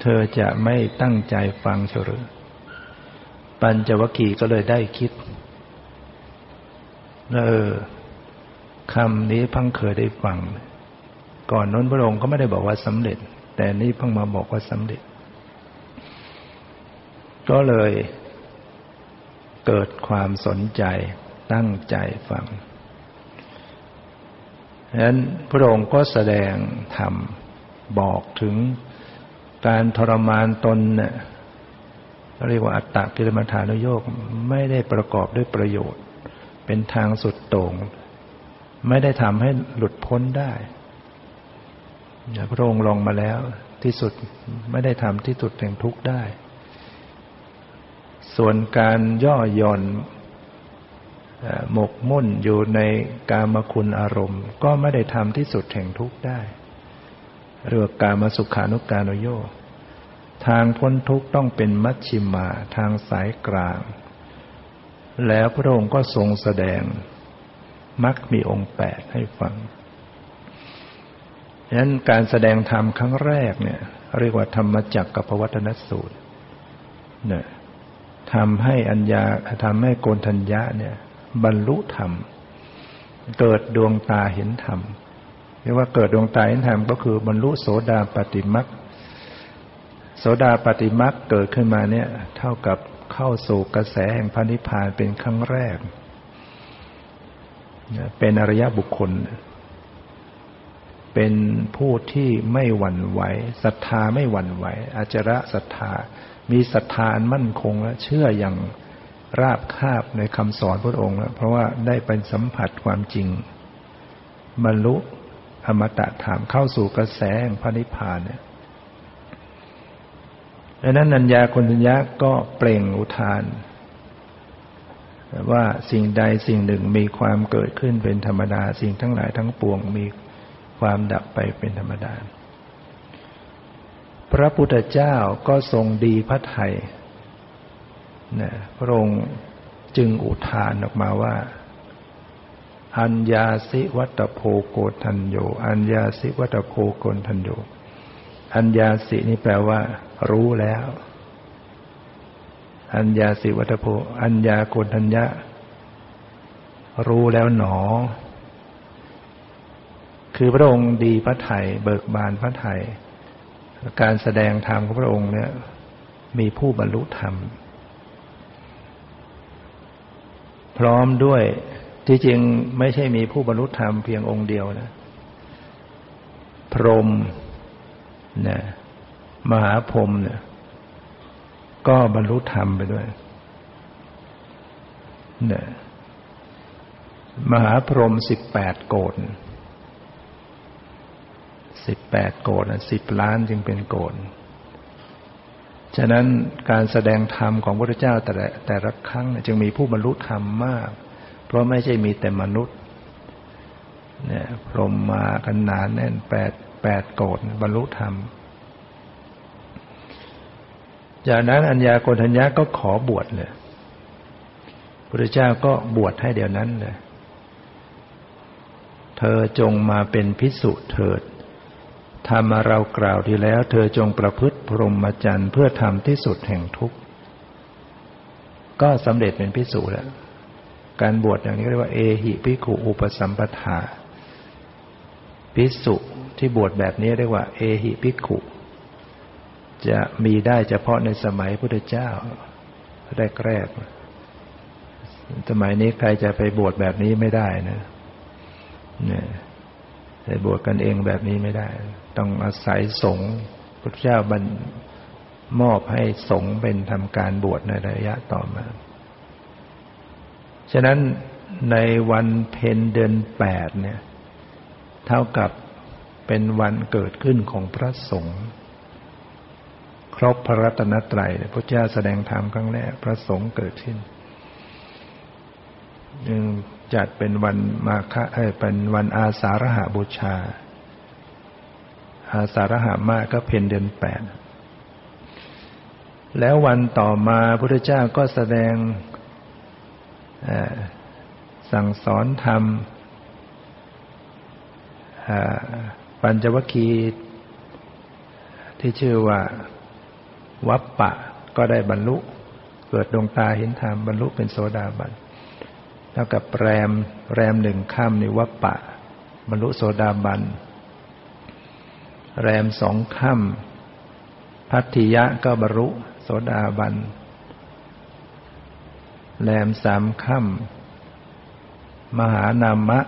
เธอจะไม่ตั้งใจฟังหรือปัญจวัคคีย์ก็เลยได้คิด คำนี้เพิ่งเคยได้ฟังก่อนนั้นพระองค์ก็ไม่ได้บอกว่าสำเร็จแต่นี่เพิ่งมาบอกว่าสำเร็จก็เลยเกิดความสนใจตั้งใจฟังฉะนั้นพระองค์ก็แสดงธรรมบอกถึงการทรมานตนเนี่ยเรียกว่าอัตตกิลมัฏฐานุโยคไม่ได้ประกอบด้วยประโยชน์เป็นทางสุดโต่งไม่ได้ทำให้หลุดพ้นได้พระองค์ลงมาแล้วที่สุดไม่ได้ทำที่สุดแห่งทุกข์ได้ส่วนการย่อหย่อนหมกมุ่นอยู่ในกามคุณอารมณ์ก็ไม่ได้ทำที่สุดแห่งทุกข์ได้เรียกกามสุขานุกานุโยคทางพ้นทุกข์ต้องเป็นมัชชิมาทางสายกลางแล้วพระองค์ก็ทรงแสดงมรรคมีองค์แปดให้ฟังฉะนั้นการแสดงธรรมครั้งแรกเนี่ยเรียกว่าธรรมจักรปวัตนสูตรเนี่ยทำให้โกณฑัญญะเนี่ยบรรลุธรรมเกิดดวงตาเห็นธรรมเรียกว่าเกิดดวงตาเห็นธรรมก็คือบรรลุโสดาปัตติมรรคโสดาปัตติมรรคเกิดขึ้นมาเนี่ยเท่ากับเข้าสู่กระแสแห่งพระนิพพานเป็นครั้งแรกเป็นอริยบุคคลเป็นผู้ที่ไม่หวั่นไหวศรัทธาไม่หวั่นไหวอาจระศรัทธามีศรัทธามั่นคงและเชื่ออย่างราบคาบในคำสอนพระองค์แล้วเพราะว่าได้ไปสัมผัสความจริงบรรลุอมตะธรรมเข้าสู่กระแสแห่งพระนิพพานเนี่ยดังนั้นอัญญาโกณฑัญญะก็เปล่งอุทานว่าสิ่งใดสิ่งหนึ่งมีความเกิดขึ้นเป็นธรรมดาสิ่งทั้งหลายทั้งปวงมีความดับไปเป็นธรรมดาพระพุทธเจ้าก็ทรงดีพระทัยนะพระองค์จึงอุทานออกมาว่าอัญญาสิวัตโพโกณฑัญโยอัญญาสิวัตโพโกณฑัญโยอัญญาสินี่แปลว่ารู้แล้วอัญญาสิวัตโพอัญญาโกณฑัญญะรู้แล้วหนอคือพระองค์ดีพระทัยเบิกบานพระทัยการแสดงธรรมของพระองค์เนี่ยมีผู้บรรลุธรรมพร้อมด้วยที่จริงไม่ใช่มีผู้บรรลุธรรมเพียงองค์เดียวนะพรหมนะมหาพรหมเนี่ยก็บรรลุธรรมไปด้วยนะมหาพรหม18 โกฏ18 โกฏ10 ล้านจึงเป็นโกฏฉะนั้นการแสดงธรรมของพระพุทธเจ้าแต่ละครั้งจึงมีผู้บรรลุธรรมมากเพราะไม่ใช่มีแต่มนุษย์เนี่ยพรหมมากันหนาแน่น8 โกฏบรรลุธรรมจากนั้นอัญญาโกณฑัญญะก็ขอบวชเลยพระพุทธเจ้าก็บวชให้เดี๋ยวนั้นเลยเธอจงมาเป็นภิกษุเถิดธรรมเรากล่าวที่แล้วเธอจงประพฤติพรหมจรรย์เพื่อทำที่สุดแห่งทุกข์ก็สำเร็จเป็นภิกษุแล้วการบวชอย่างนี้เรียกว่าเอหิภิกขุอุปสัมปทาภิกษุที่บวชแบบนี้เรียกว่าเอหิภิกขุจะมีได้เฉพาะในสมัยพระพุทธเจ้าแรกๆสมัยนี้ใครจะไปบวชแบบนี้ไม่ได้นะไปบวชกันเองแบบนี้ไม่ได้ต้องอาศัยสงฆ์พระเจ้าบัญมอบให้สงฆ์เป็นทำการบวชในระยะต่อมาฉะนั้นในวันเพ็ญเดือน8เนี่ยเท่ากับเป็นวันเกิดขึ้นของพระสงฆ์ครบพระรัตนตรัยพระเจ้าแสดงธรรมครั้งแรกพระสงฆ์เกิดขึ้นจัดเป็นวันมาฆะเป็นวันอาสาฬหบูชาอาสาฬหมากก็เพ็ญเดือน8แล้ววันต่อมาพระพุทธเจ้าก็แสดงสั่งสอนธรรมปัญจวัคคีย์ที่ชื่อว่าวัปปะก็ได้บรรลุเกิดดวงตาเห็นธรรมบรรลุเป็นโสดาบัน ท่ากับแรมหนึ่งค่ำในวัปปะบรรลุโสดาบันแรมสองค่ำพัทธิยะก็บรรลุโสดาบันแรมสามค่ำมหานามะ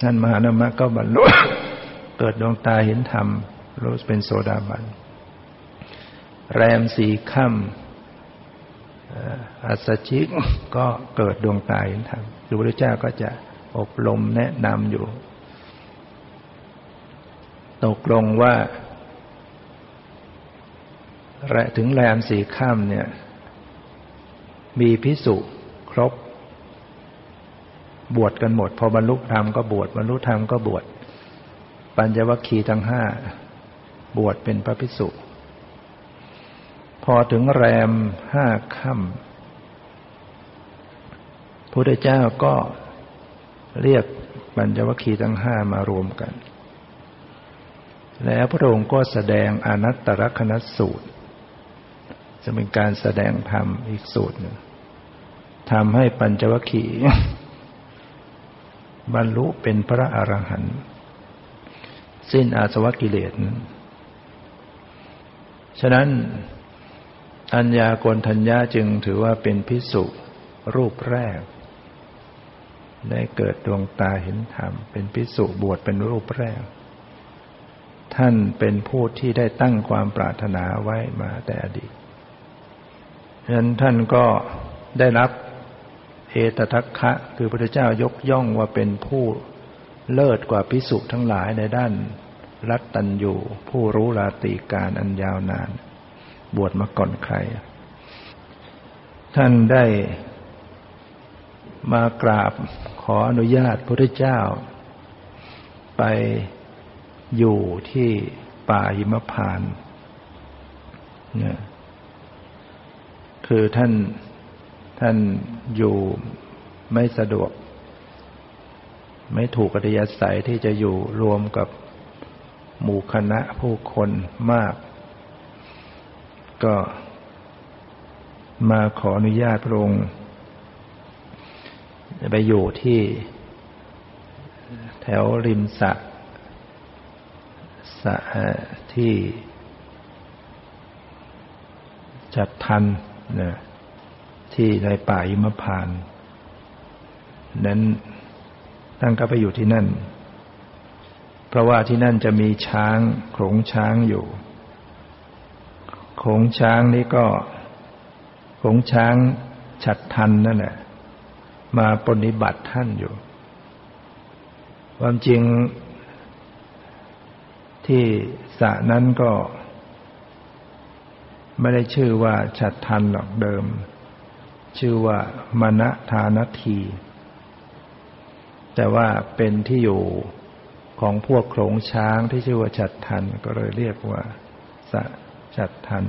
ท่านมหานามะก็บรรลุ เกิดดวงตาเห็นธรรมรู้เป็นโสดาบันแรมสี่ค่ำอัสสชิก็เกิดดวงตาเห็นธรรมพระพุทธเจ้าก็จะอบรมแนะนำอยู่ตกลงว่าถึงแรมสี่ค่ำเนี่ยมีภิกษุครบบวชกันหมดพอบรรลุธรรมก็บวชบรรลุธรรมก็บวชปัญจวัคคีย์ทั้งห้าบวชเป็นพระภิกษุพอถึงแรมห้าค่ำพระพุทธเจ้าก็เรียกปัญจวัคคีย์ทั้งห้ามารวมกันแล้วพระองค์ก็แสดงอนัตตลักขณสูตรจะเป็นการแสดงธรรมอีกสูตรหนึ่งทำให้ปัญจวัคคีย์บรรลุเป็นพระอรหันต์สิ้นอาสวะกิเลสนั้นฉะนั้นอัญญาโกณฑัญญะจึงถือว่าเป็นภิกษุรูปแรกได้เกิดดวงตาเห็นธรรมเป็นภิกษุบวชเป็นรูปแรกท่านเป็นผู้ที่ได้ตั้งความปรารถนาไว้มาแต่อดีตฉะนั้นท่านก็ได้รับเอตทัคคะคือพระพุทธเจ้ายกย่องว่าเป็นผู้เลิศกว่าภิกษุทั้งหลายในด้านรัตตัญญูผู้รู้ราตรีการอันยาวนานบวชมาก่อนใครท่านได้มากราบขออนุญาตพระพุทธเจ้าไปอยู่ที่ป่าหิมพานต์เนี่ยคือท่านอยู่ไม่สะดวกไม่ถูกอัธยาศัยที่จะอยู่รวมกับหมู่คณะผู้คนมากก็มาขออนุญาตพระองค์ไปอยู่ที่แถวริมสระที่จัดทันนะที่ในป่าหิมพานต์นั้นท่านก็ไปอยู่ที่นั่นเพราะว่าที่นั่นจะมีช้างโขลงช้างอยู่โขลงช้างนี่ก็โขลงช้างฉัฏฐันนั่นแหละมาปฏิบัติท่านอยู่ความจริงที่สระนั้นก็ไม่ได้ชื่อว่าฉัฏฐันหรอกเดิมชื่อว่ามณฑานทีแต่ว่าเป็นที่อยู่ของพวกโขลงช้างที่ชื่อว่าฉัฏฐันก็เลยเรียกว่าสระฉัฏฐัน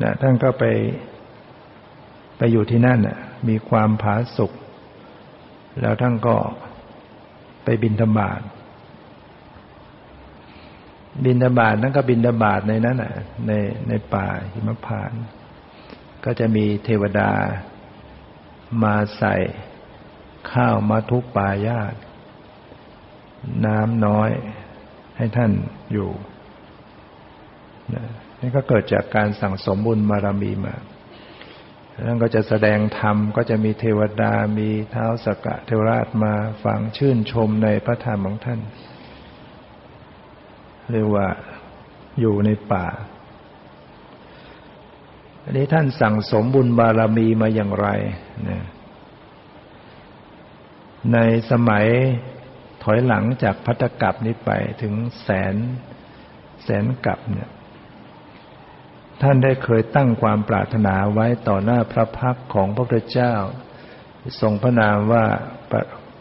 นะท่านก็ไปอยู่ที่นั่นน่ะมีความผาสุกแล้วท่านก็ไปบิณฑบาตนั่นก็บิณฑบาตในนั้นน่ะในป่าหิมพานต์ก็จะมีเทวดามาใส่ข้าวมัทุปายาสน้ำน้อยให้ท่านอยู่นี่ก็เกิดจากการสั่งสมบุญบารมีมาท่านก็จะแสดงธรรมก็จะมีเทวดามีท้าวสักกะเทวราชมาฟังชื่นชมในพระธรรมของท่านเรียกว่าอยู่ในป่าอันนี้ท่านสั่งสมบุญบารมีมาอย่างไรนะในสมัยถอยหลังจากภัตตกัปนี้ไปถึงแสนกัปเนี่ยท่านได้เคยตั้งความปรารถนาไว้ต่อหน้าพระพักตร์ของพระพุทธเจ้าทรงพระนามว่า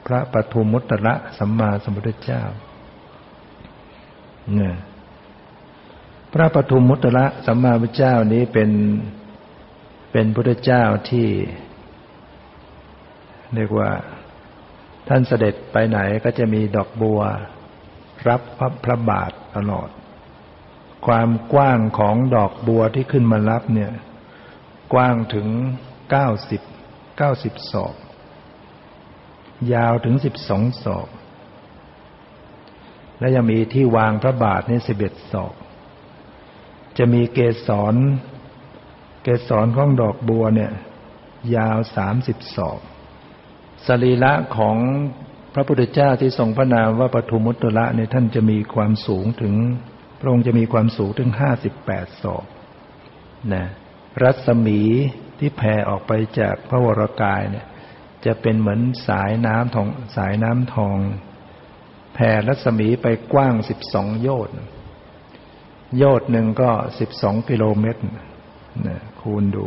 พระปทุมมุตตระสัมมาสัมพุทธเจ้าเนี่ยพระปทุมมุตตระสัมมาสัมพุทธเจ้านี้เป็นพุทธเจ้าที่เรียกว่าท่านเสด็จไปไหนก็จะมีดอกบัวรับพระบาทตลอดความกว้างของดอกบัวที่ขึ้นมารับเนี่ยกว้างถึง 90ศอกยาวถึง12ศอกและยังมีที่วางพระบาทใน11ศอกจะมีเกสรของดอกบัวเนี่ยยาว30ศอกสรีระของพระพุทธเจ้าที่ทรงพระนามว่าปทุมุตตุละเนี่ยท่านจะมีความสูงถึงพระองค์จะมีความสูงถึง58ศอกนะรัศมีที่แผ่ออกไปจากพระวรกายเนี่ยจะเป็นเหมือนสายน้ำทองแผ่รัศมีไปกว้าง12โยชน์หนึ่งก็12กิโลเมตรนะคูณดู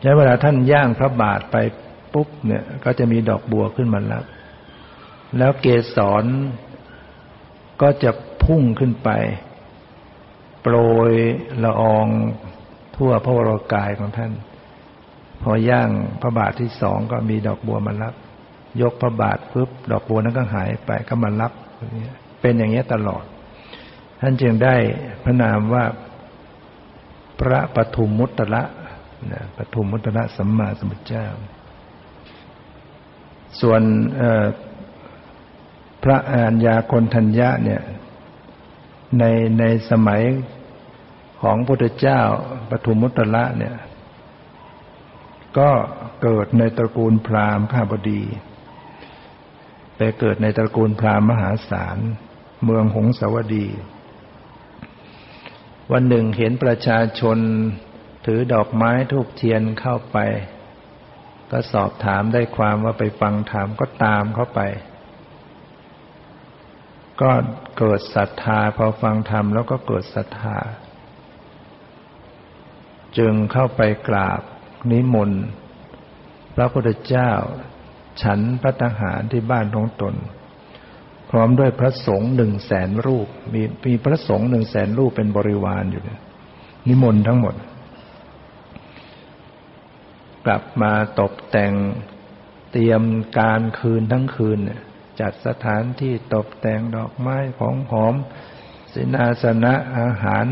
ใช้เวลาท่านย่างพระบาทไปปุ๊บเนี่ยก็จะมีดอกบัวขึ้นมารับแล้วเกสรก็จะพุ่งขึ้นไปโปรยละอองทั่วพระวรกายของท่านพอย่างพระบาทที่2ก็มีดอกบัวมารับยกพระบาทปุ๊บดอกบัวนั้นก็หายไปก็มารับเป็นอย่างนี้ตลอดท่านจึงได้พระนามว่าพระปทุมมุตตละนะปทุมมุตตละสัมมาสัมพุทธเจ้าส่วนพระอัญญาโกณฑัญญะเนี่ยในสมัยของพระพุทธเจ้าปทุมมุตตละเนี่ยก็เกิดในตระกูลพราหมณ์ข้าบดีไปเกิดในตระกูลพราหมณ์มหาศาลเมืองหงสาวดีวันหนึ่งเห็นประชาชนถือดอกไม้ธูปเทียนเข้าไปก็สอบถามได้ความว่าไปฟังธรรมก็ตามเข้าไปก็เกิดศรัทธาพอฟังธรรมแล้วก็เกิดศรัทธาจึงเข้าไปกราบนิมนต์พระพุทธเจ้าฉันภัตตาหารที่บ้านของตนพร้อมด้วยพระสงฆ์ 100,000 รูปมีพระสงฆ์ 100,000 รูปเป็นบริวารอยู่เนี่ยนิมนต์ทั้งหมดกลับมาตกแต่งเตรียมการคืนทั้งคืนเนี่ยจัดสถานที่ตกแต่งดอกไม้ของหอมศิลาสนะอาหาร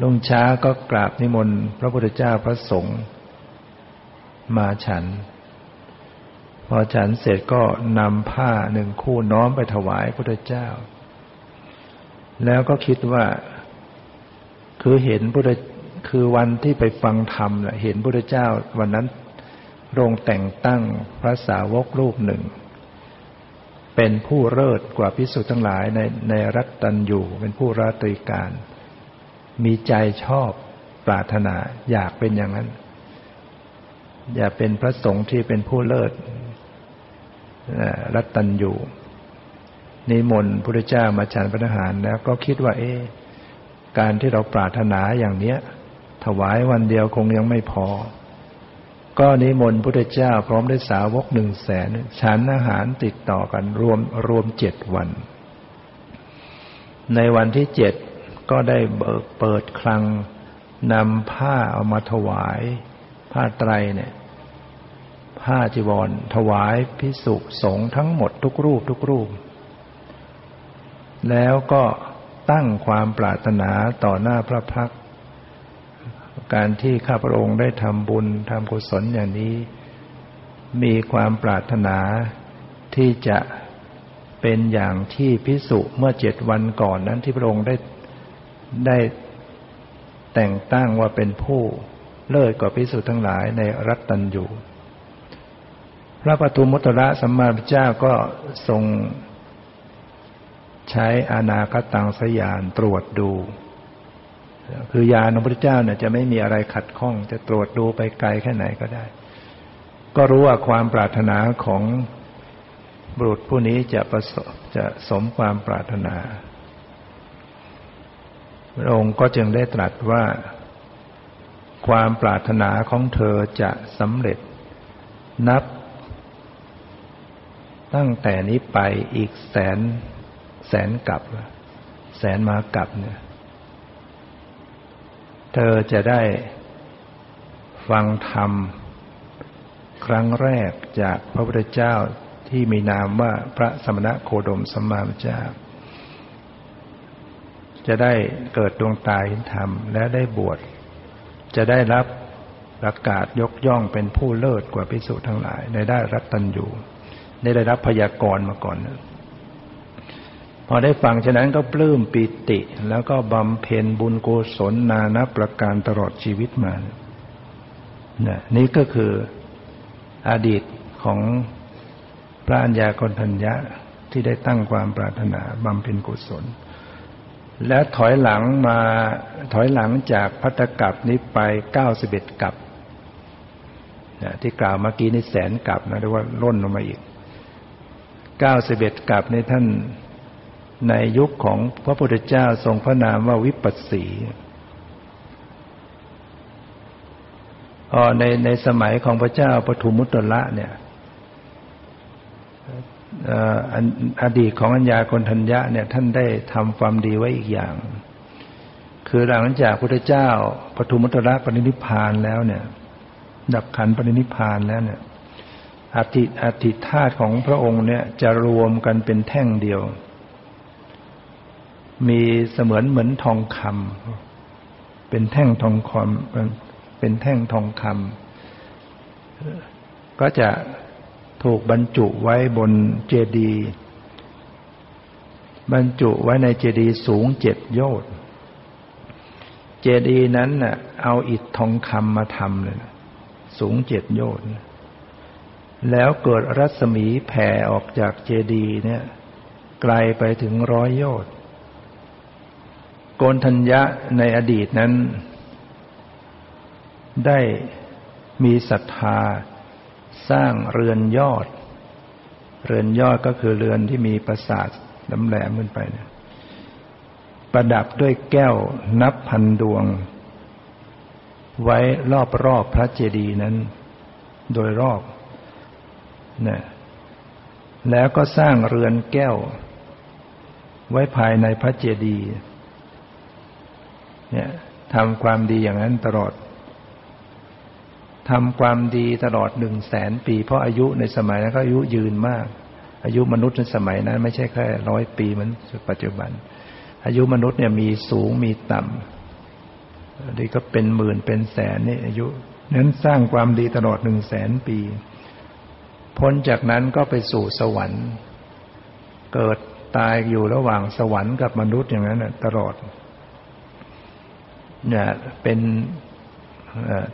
รุ่งเช้าก็กราบนิมนต์พระพุทธเจ้าพระสงฆ์มาฉันพอฉันเสร็จก็นำผ้า1คู่น้อมไปถวายพระพุทธเจ้าแล้วก็คิดว่าคือวันที่ไปฟังธรรมน่ะเห็นพระพุทธเจ้าวันนั้นทรงแต่งตั้งพระสาวกรูปหนึ่งเป็นผู้เลิศกว่าภิกษุทั้งหลายในรัตตัญญูเป็นผู้ราตรีการมีใจชอบปรารถนาอยากเป็นอย่างนั้นอย่าเป็นพระสงฆ์ที่เป็นผู้เลิศรัตตัญญูนิมนต์พระพุทธเจ้ามาฉันภัตตาหารแล้วก็คิดว่าการที่เราปรารถนาอย่างเนี้ยถวายวันเดียวคงยังไม่พอก็นิมนต์พระพุทธเจ้าพร้อมด้วยสาวก 100,000 ฉันอาหารติดต่อกันรวม7วันในวันที่7ก็ได้เปิดคลังนำผ้าเอามาถวายผ้าไตรเนี่ยผ้าจีวรถวายภิกษุสงฆ์ทั้งหมดทุกรูปแล้วก็ตั้งความปรารถนาต่อหน้าพระพักตร์การที่ข้าพระองค์ได้ทำบุญทำกุศลอย่างนี้มีความปรารถนาที่จะเป็นอย่างที่ภิกษุเมื่อ7วันก่อนนั้นที่พระองค์ได้แต่งตั้งว่าเป็นผู้เลิศกว่าภิกษุทั้งหลายในรัตตัญญูพระปทุมมุตตละสัมมาสัมพุทธเจ้าก็ทรงใช้อานาคตังสยานตรวจดูคือญาณของพระพุทธเจ้าเนี่ยจะไม่มีอะไรขัดข้องจะตรวจดูไปไกลแค่ไหนก็ได้ก็รู้ว่าความปรารถนาของบุรุษผู้นี้จะสมความปรารถนาพระองค์ก็จึงได้ตรัสว่าความปรารถนาของเธอจะสำเร็จนับตั้งแต่นี้ไปอีกแสนกับแสนมากับเนี่ยเธอจะได้ฟังธรรมครั้งแรกจากพระพุทธเจ้าที่มีนามว่าพระสมณะโคดมสัมมาสัมพุทธเจ้าจะได้เกิดดวงตาเห็นธรรมและได้บวชจะได้รับ ประกาศยกย่องเป็นผู้เลิศกว่าภิกษุทั้งหลายได้รับตัญญูได้รับพยากรณ์มาก่อนพอได้ฟังฉะนั้นก็ปลื้มปิติแล้วก็บำเพ็ญบุญกุศลนานับประการตลอดชีวิตมานี่ก็คืออดีตของพระัญญาโกณฑัญญะที่ได้ตั้งความปรารถนาบำเพ็ญกุศลและถอยหลังจากภัตตกัปนี้ไป91กัปที่กล่าวเมื่อกี้นี่แสนกัปนะเรียกว่าล่นลงมาอีก91กัปนี่ท่านในยุคของพระพุทธเจ้าทรงพระนามว่าวิปัสสีในสมัยของพระเจ้าปทุมมุตตละเนี่ยอดีตของอัญญาโกณฑัญญะเนี่ยท่านได้ทำความดีไว้อีกอย่างคือหลังจากพุทธเจ้าปทุมมุตตละปรินิพพานแล้วเนี่ยดับขันธ์ปรินิพพานแล้วเนี่ยอธิธาตุของพระองค์เนี่ยจะรวมกันเป็นแท่งเดียวมีเสมือนเหมือนทองคำเป็นแท่งทองคำก็จะถูกบรรจุไว้บนเจดีย์บรรจุไว้ในเจดีย์สูง7 โยชน์เจดีย์นั้นน่ะเอาอิฐทองคำมาทำเลยสูง7 โยชน์แล้วเกิดรัศมีแผ่ออกจากเจดีย์เนี่ยไกลไปถึง100 โยชน์โกณฑัญญะในอดีตนั้นได้มีศรัทธาสร้างเรือนยอดก็คือเรือนที่มีปราสาทน้ำแหลมขึ้นไปเนี่ยประดับด้วยแก้วนับพันดวงไว้รอบๆพระเจดีย์นั้นโดยรอบนะแล้วก็สร้างเรือนแก้วไว้ภายในพระเจดีย์เนี่ยทำความดีอย่างนั้นตลอดทำความดีตลอด 100,000 ปีเพราะอายุในสมัยนั้นก็อายุยืนมากอายุมนุษย์ในสมัยนั้นไม่ใช่แค่100ปีเหมือนปัจจุบันอายุมนุษย์เนี่ยมีสูงมีต่ำนี่ก็เป็นหมื่นเป็นแสนนี่อายุนั้นสร้างความดีตลอด 100,000 ปีพ้นจากนั้นก็ไปสู่สวรรค์เกิดตายอยู่ระหว่างสวรรค์กับมนุษย์อย่างนั้นตลอดเนี่ยเป็น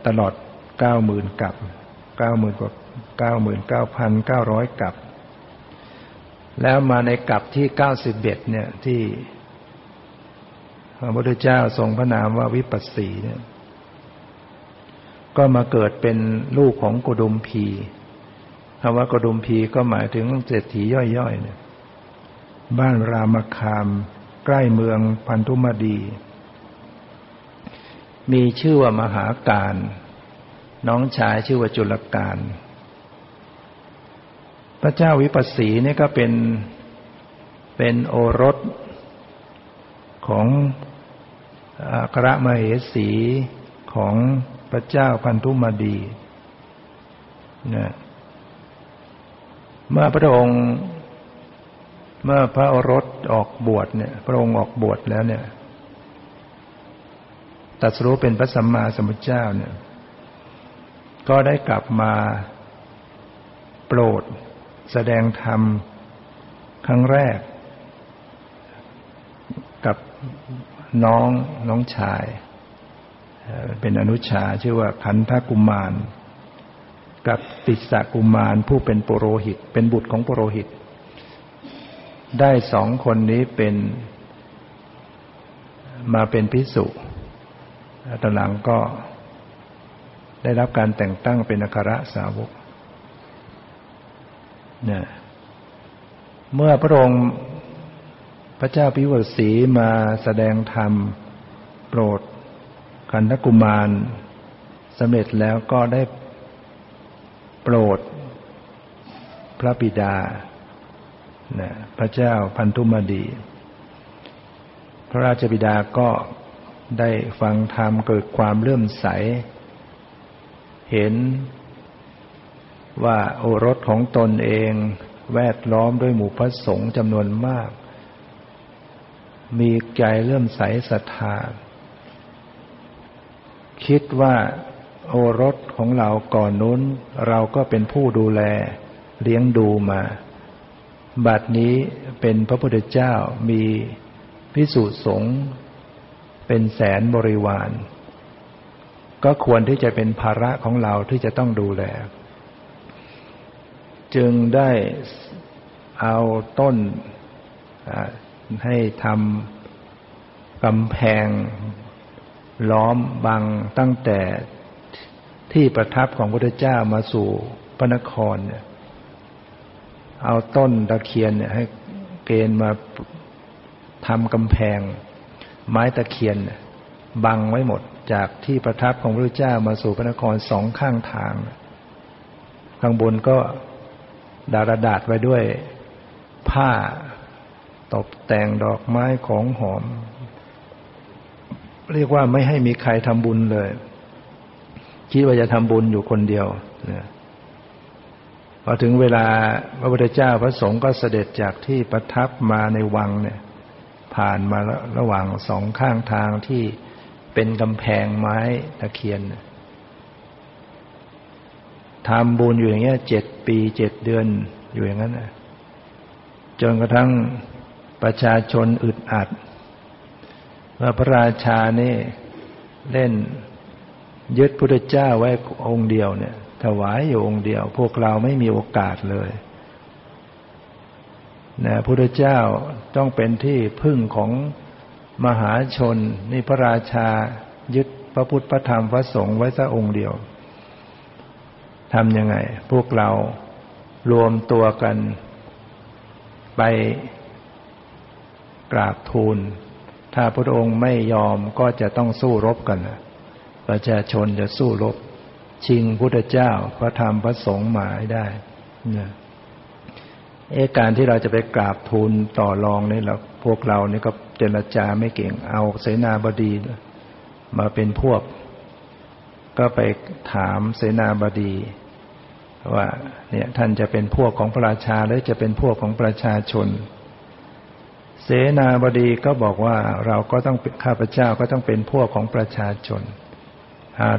ตลอด 90,000 กัป 90,000 กว่า 99,900 กัปแล้วมาในกัปที่91เนี่ยที่พระพุทธเจ้าทรงพระนามว่าวิปัสสีเนี่ยก็มาเกิดเป็นลูกของโกดุมพีคำว่าโกดุมพีก็หมายถึงเศรษฐีย่อยๆเนี่ยบ้านรามคามใกล้เมืองพันธุมดีมีชื่อว่ามหาการน้องชายชื่อว่าจุลการพระเจ้าวิปัสสีนี่ก็เป็นโอรสของอัครมเหสีของพระเจ้าพันธุมดีนะเมื่อพระโอรสออกบวชเนี่ยพระองค์ออกบวชแล้วเนี่ยตรัสรู้เป็นพระสัมมาสัมพุทธเจ้าเนี่ยก็ได้กลับมาโปรดแสดงธรรมครั้งแรกกับน้องชายเป็นอนุชาชื่อว่าขันธกุมารกับติสสกุมารผู้เป็นปุโรหิตเป็นบุตรของปุโรหิตได้2 คนนี้เป็นมาเป็นภิกษุตอนหลังก็ได้รับการแต่งตั้งเป็นอัครสาวกเนี่ยเมื่อพระองค์พระเจ้าวิปัสสีมาแสดงธรรมโปรดขันธกุมารสำเร็จแล้วก็ได้โปรดพระบิดาเนี่ยพระเจ้าพันธุมดีพระราชบิดาก็ได้ฟังธรรมเกิดความเลื่อมใสเห็นว่าโอรสของตนเองแวดล้อมด้วยหมู่พระสงฆ์จำนวนมากมีใจเลื่อมใสศรัทธาคิดว่า โอรสของเราก่อนนู้นเราก็เป็นผู้ดูแลเลี้ยงดูมาบัดนี้เป็นพระพุทธเจ้ามีภิกษุสงฆ์เป็นแสนบริวารก็ควรที่จะเป็นภาระของเราที่จะต้องดูแลจึงได้เอาต้นให้ทำกำแพงล้อมบังตั้งแต่ที่ประทับของพระพุทธเจ้ามาสู่พระนครเนี่ยเอาต้นตะเคียนเนี่ยให้เกณฑ์มาทำกำแพงไม้ตะเคียนบังไว้หมดจากที่ประทับของพระพุทธเจ้ามาสู่พระนครสองข้างทางข้างบนก็ดารดาษไว้ด้วยผ้าตกแต่งดอกไม้ของหอมเรียกว่าไม่ให้มีใครทำบุญเลยคิดว่าจะทำบุญอยู่คนเดียวพอถึงเวลาพระพุทธเจ้าพระสงฆ์ก็เสด็จจากที่ประทับมาในวังเนี่ยผ่านมาระหว่างสองข้างทางที่เป็นกำแพงไม้ตะเคียนทำบุญอยู่อย่างเงี้ย7 ปี 7 เดือนอยู่อย่างนั้นจนกระทั่งประชาชนอึดอัดว่าพระราชานี่เล่นยึดพุทธเจ้าไว้องค์เดียวเนี่ยถวายอยู่องค์เดียวพวกเราไม่มีโอกาสเลยนะพุทธเจ้าต้องเป็นที่พึ่งของมหาชนนี่พระราชายึดพระพุทธพระธรรมพระสงฆ์ไว้ซะองค์เดียวทำยังไงพวกเรารวมตัวกันไปกราบทูลถ้าพระองค์ไม่ยอมก็จะต้องสู้รบกันประชาชนจะสู้รบชิงพุทธเจ้าพระธรรมพระสงฆ์มาให้ได้เนี่ยการที่เราจะไปกราบทูลต่อรองนี่เราพวกเรานี่ก็เจรจาไม่เก่งเอาเสนาบดีมาเป็นพวกก็ไปถามเสนาบดีว่าเนี่ยท่านจะเป็นพวกของพระราชาหรือจะเป็นพวกของประชาชนเสนาบดีก็บอกว่าเราก็ต้องข้าพเจ้าก็ต้องเป็นพวกของประชาชน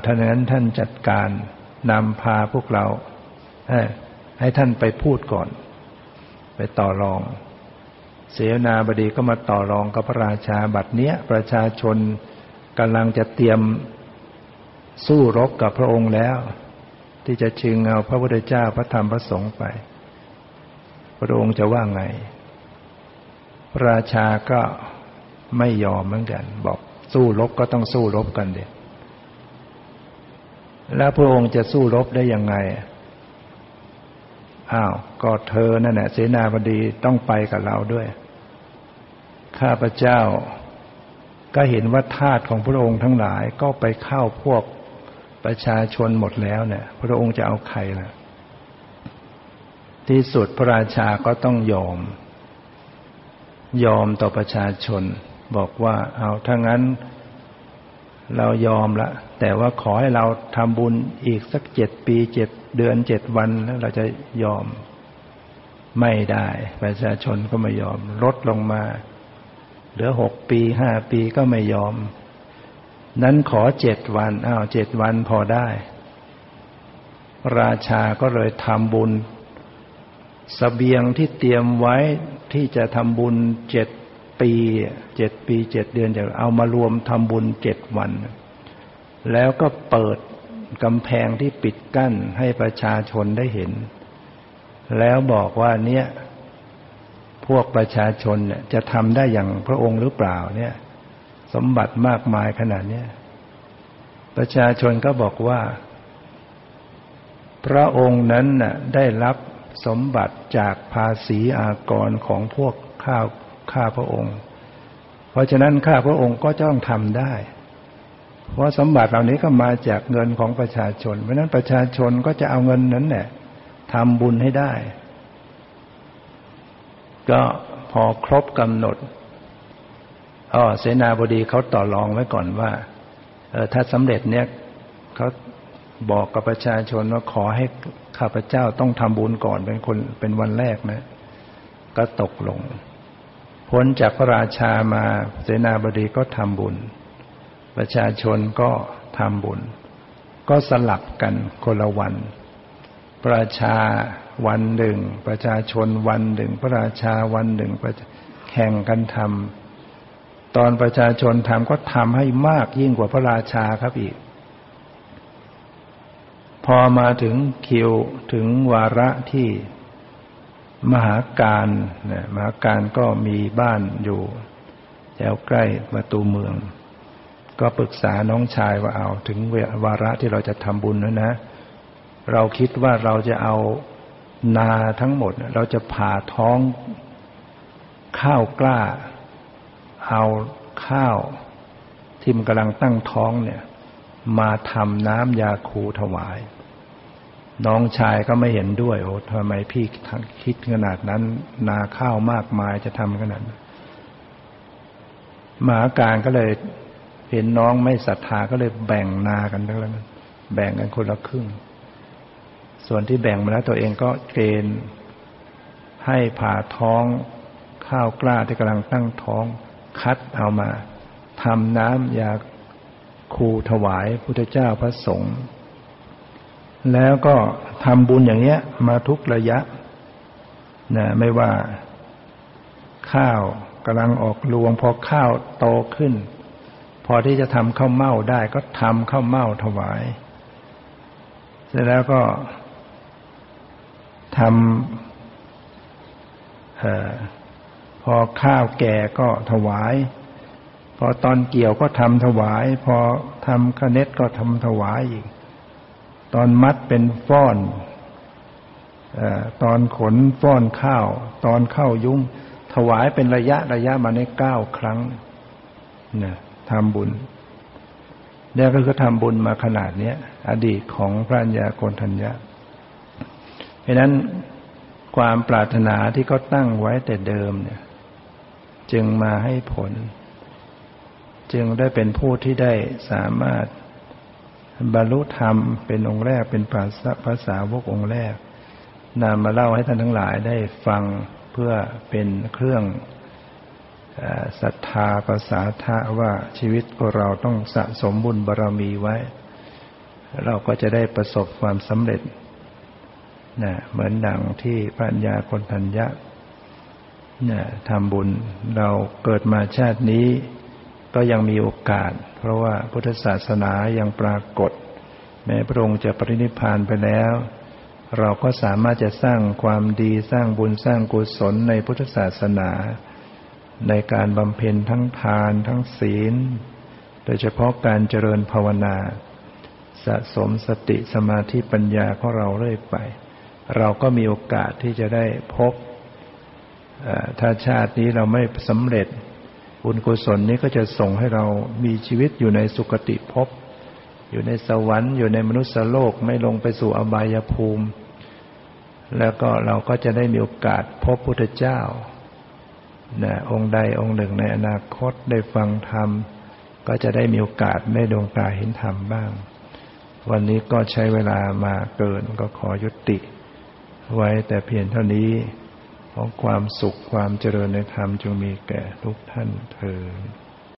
ท่านนั้นท่านจัดการนำพาพวกเราให้ท่านไปพูดก่อนไปต่อรองเสนาบดีก็มาต่อรองกับพระราชาบัดเนี้ยประชาชนกำลังจะเตรียมสู้รบกับพระองค์แล้วที่จะชิงเอาพระพุทธเจ้าพระธรรมพระสงฆ์ไปพระองค์จะว่าไงพระราชาก็ไม่ยอมเหมือนกันบอกสู้รบก็ต้องสู้รบกันเด็ดแล้วพระองค์จะสู้รบได้ยังไงอ้าวก็เธอนั่นแหละเสนาบดีต้องไปกับเราด้วยข้าพเจ้าก็เห็นว่าทาสของพระองค์ทั้งหลายก็ไปเข้าพวกประชาชนหมดแล้วเนี่ยพระองค์จะเอาใครล่ะที่สุดพระราชาก็ต้องยอมต่อประชาชนบอกว่าเอาถ้างั้นเรายอมละแต่ว่าขอให้เราทำบุญอีกสัก7 ปี 7 เดือน 7 วันแล้วเราจะยอมไม่ได้ประชาชนก็ไม่ยอมลดลงมาเหลือ6 ปี 5 ปีก็ไม่ยอมนั้นขอ7 วันอ้าว7 วันพอได้ราชาก็เลยทำบุญเสบียงที่เตรียมไว้ที่จะทำบุญ7 ปี 7 เดือนจะเอามารวมทำบุญ7 วันแล้วก็เปิดกำแพงที่ปิดกั้นให้ประชาชนได้เห็นแล้วบอกว่าเนี่ยพวกประชาชนเนี่ยจะทำได้อย่างพระองค์หรือเปล่าเนี่ยสมบัติมากมายขนาดนี้ประชาชนก็บอกว่าพระองค์นั้นน่ะได้รับสมบัติจากภาษีอากรของพวกข้าพระองค์เพราะฉะนั้นข้าพระองค์ก็ต้องทำได้เพราะสมบัติเหล่านี้ก็มาจากเงินของประชาชนเพราะฉะนั้นประชาชนก็จะเอาเงินนั้นน่ะทำบุญให้ได้ก็พอครบกำหนดเสนาบดีเขาต่อรองไว้ก่อนว่าถ้าสำเร็จเนี่ยเขาบอกกับประชาชนว่าขอให้ข้าพเจ้าต้องทำบุญก่อนเป็นวันแรกนะก็ตกลงพ้นจากพระราชามาเสนาบดีก็ทำบุญประชาชนก็ทำบุญ ก็สลับกันคนละวันประชาวันหนึ่งประชาชนวันหนึ่งพระราชาวันหนึ่งแข่งกันทำตอนประชาชนทำก็ทำให้มากยิ่งกว่าพระราชาครับอีกพอมาถึงคิวถึงวาระที่มหาการนะมหาการก็มีบ้านอยู่แถวใกล้ประตูเมืองก็ปรึกษาน้องชายว่าเอาถึงวาระที่เราจะทำบุญแล้วนะเราคิดว่าเราจะเอานาทั้งหมดเราจะผ่าท้องข้าวกล้าเอาข้าวที่มันกำลังตั้งท้องเนี่ยมาทำน้ำยาคูถวายน้องชายก็ไม่เห็นด้วยโอ้ทำไมพี่คิดขนาดนั้นนาข้าวมากมายจะทำขนาดนั้นมหาการก็เลยเห็นน้องไม่ศรัทธาก็เลยแบ่งนากันทั้งนั้นแบ่งกันคนละครึ่งส่วนที่แบ่งมาแล้วตัวเองก็เกณฑ์ให้ผ่าท้องข้าวกล้าที่กำลังตั้งท้องคัดเอามาทำน้ำยาคูถวายพุทธเจ้าพระสงฆ์แล้วก็ทำบุญอย่างเนี้ยมาทุกระยะนะไม่ว่าข้าวกำลังออกรวงพอข้าวโตขึ้นพอที่จะทำข้าวเม่าได้ก็ทำข้าวเม่าถวายเสร็จแล้วก็ทำพอข้าวแก่ก็ถวายพอตอนเกี่ยวก็ทำถวายพอทำคะเน็ดก็ทำถวายอีกตอนมัดเป็นฟ้อนตอนขนฟ้อนข้าวตอนเข้ายุ้งถวายเป็นระยะมาใน9ครั้งนะทำบุญเนี่ยก็คือทำบุญมาขนาดนี้อดีตของพระัญญาโกณฑัญญะเพราะนั้นความปรารถนาที่เขาตั้งไว้แต่เดิมเนี่ยจึงมาให้ผลจึงได้เป็นผู้ที่ได้สามารถบรรลุธรรมเป็นองค์แรกเป็นพระสาวกองค์แรกนำมาเล่าให้ท่านทั้งหลายได้ฟังเพื่อเป็นเครื่องศรัทธาประสาทะว่าชีวิตของเราต้องสะสมบุญบารมีไว้เราก็จะได้ประสบความสำเร็จนะเหมือนดังที่พระัญญาโกณฑัญญะนะทำบุญเราเกิดมาชาตินี้ก็ยังมีโอกาสเพราะว่าพุทธศาสนายังปรากฏแม้พระองค์จะปรินิพพานไปแล้วเราก็สามารถจะสร้างความดีสร้างบุญสร้างกุศลในพุทธศาสนาในการบำเพ็ญทั้งทานทั้งศีลโดยเฉพาะการเจริญภาวนาสะสมสติสมาธิปัญญาของเราเรื่อยไปเราก็มีโอกาสที่จะได้พบถ้าชาตินี้เราไม่สำเร็จบุญกุศลนี้ก็จะส่งให้เรามีชีวิตอยู่ในสุคติภพอยู่ในสวรรค์อยู่ในมนุษยโลกไม่ลงไปสู่อบายภูมิแล้วก็เราก็จะได้มีโอกาสพบพุทธเจ้านะองค์ใดองค์หนึ่งในอนาคตได้ฟังธรรมก็จะได้มีโอกาสได้ดวงตาเห็นธรรมบ้างวันนี้ก็ใช้เวลามาเกินก็ขอยุติไว้แต่เพียงเท่านี้ของความสุขความเจริญในธรรมจงมีแก่ทุกท่านเทอญ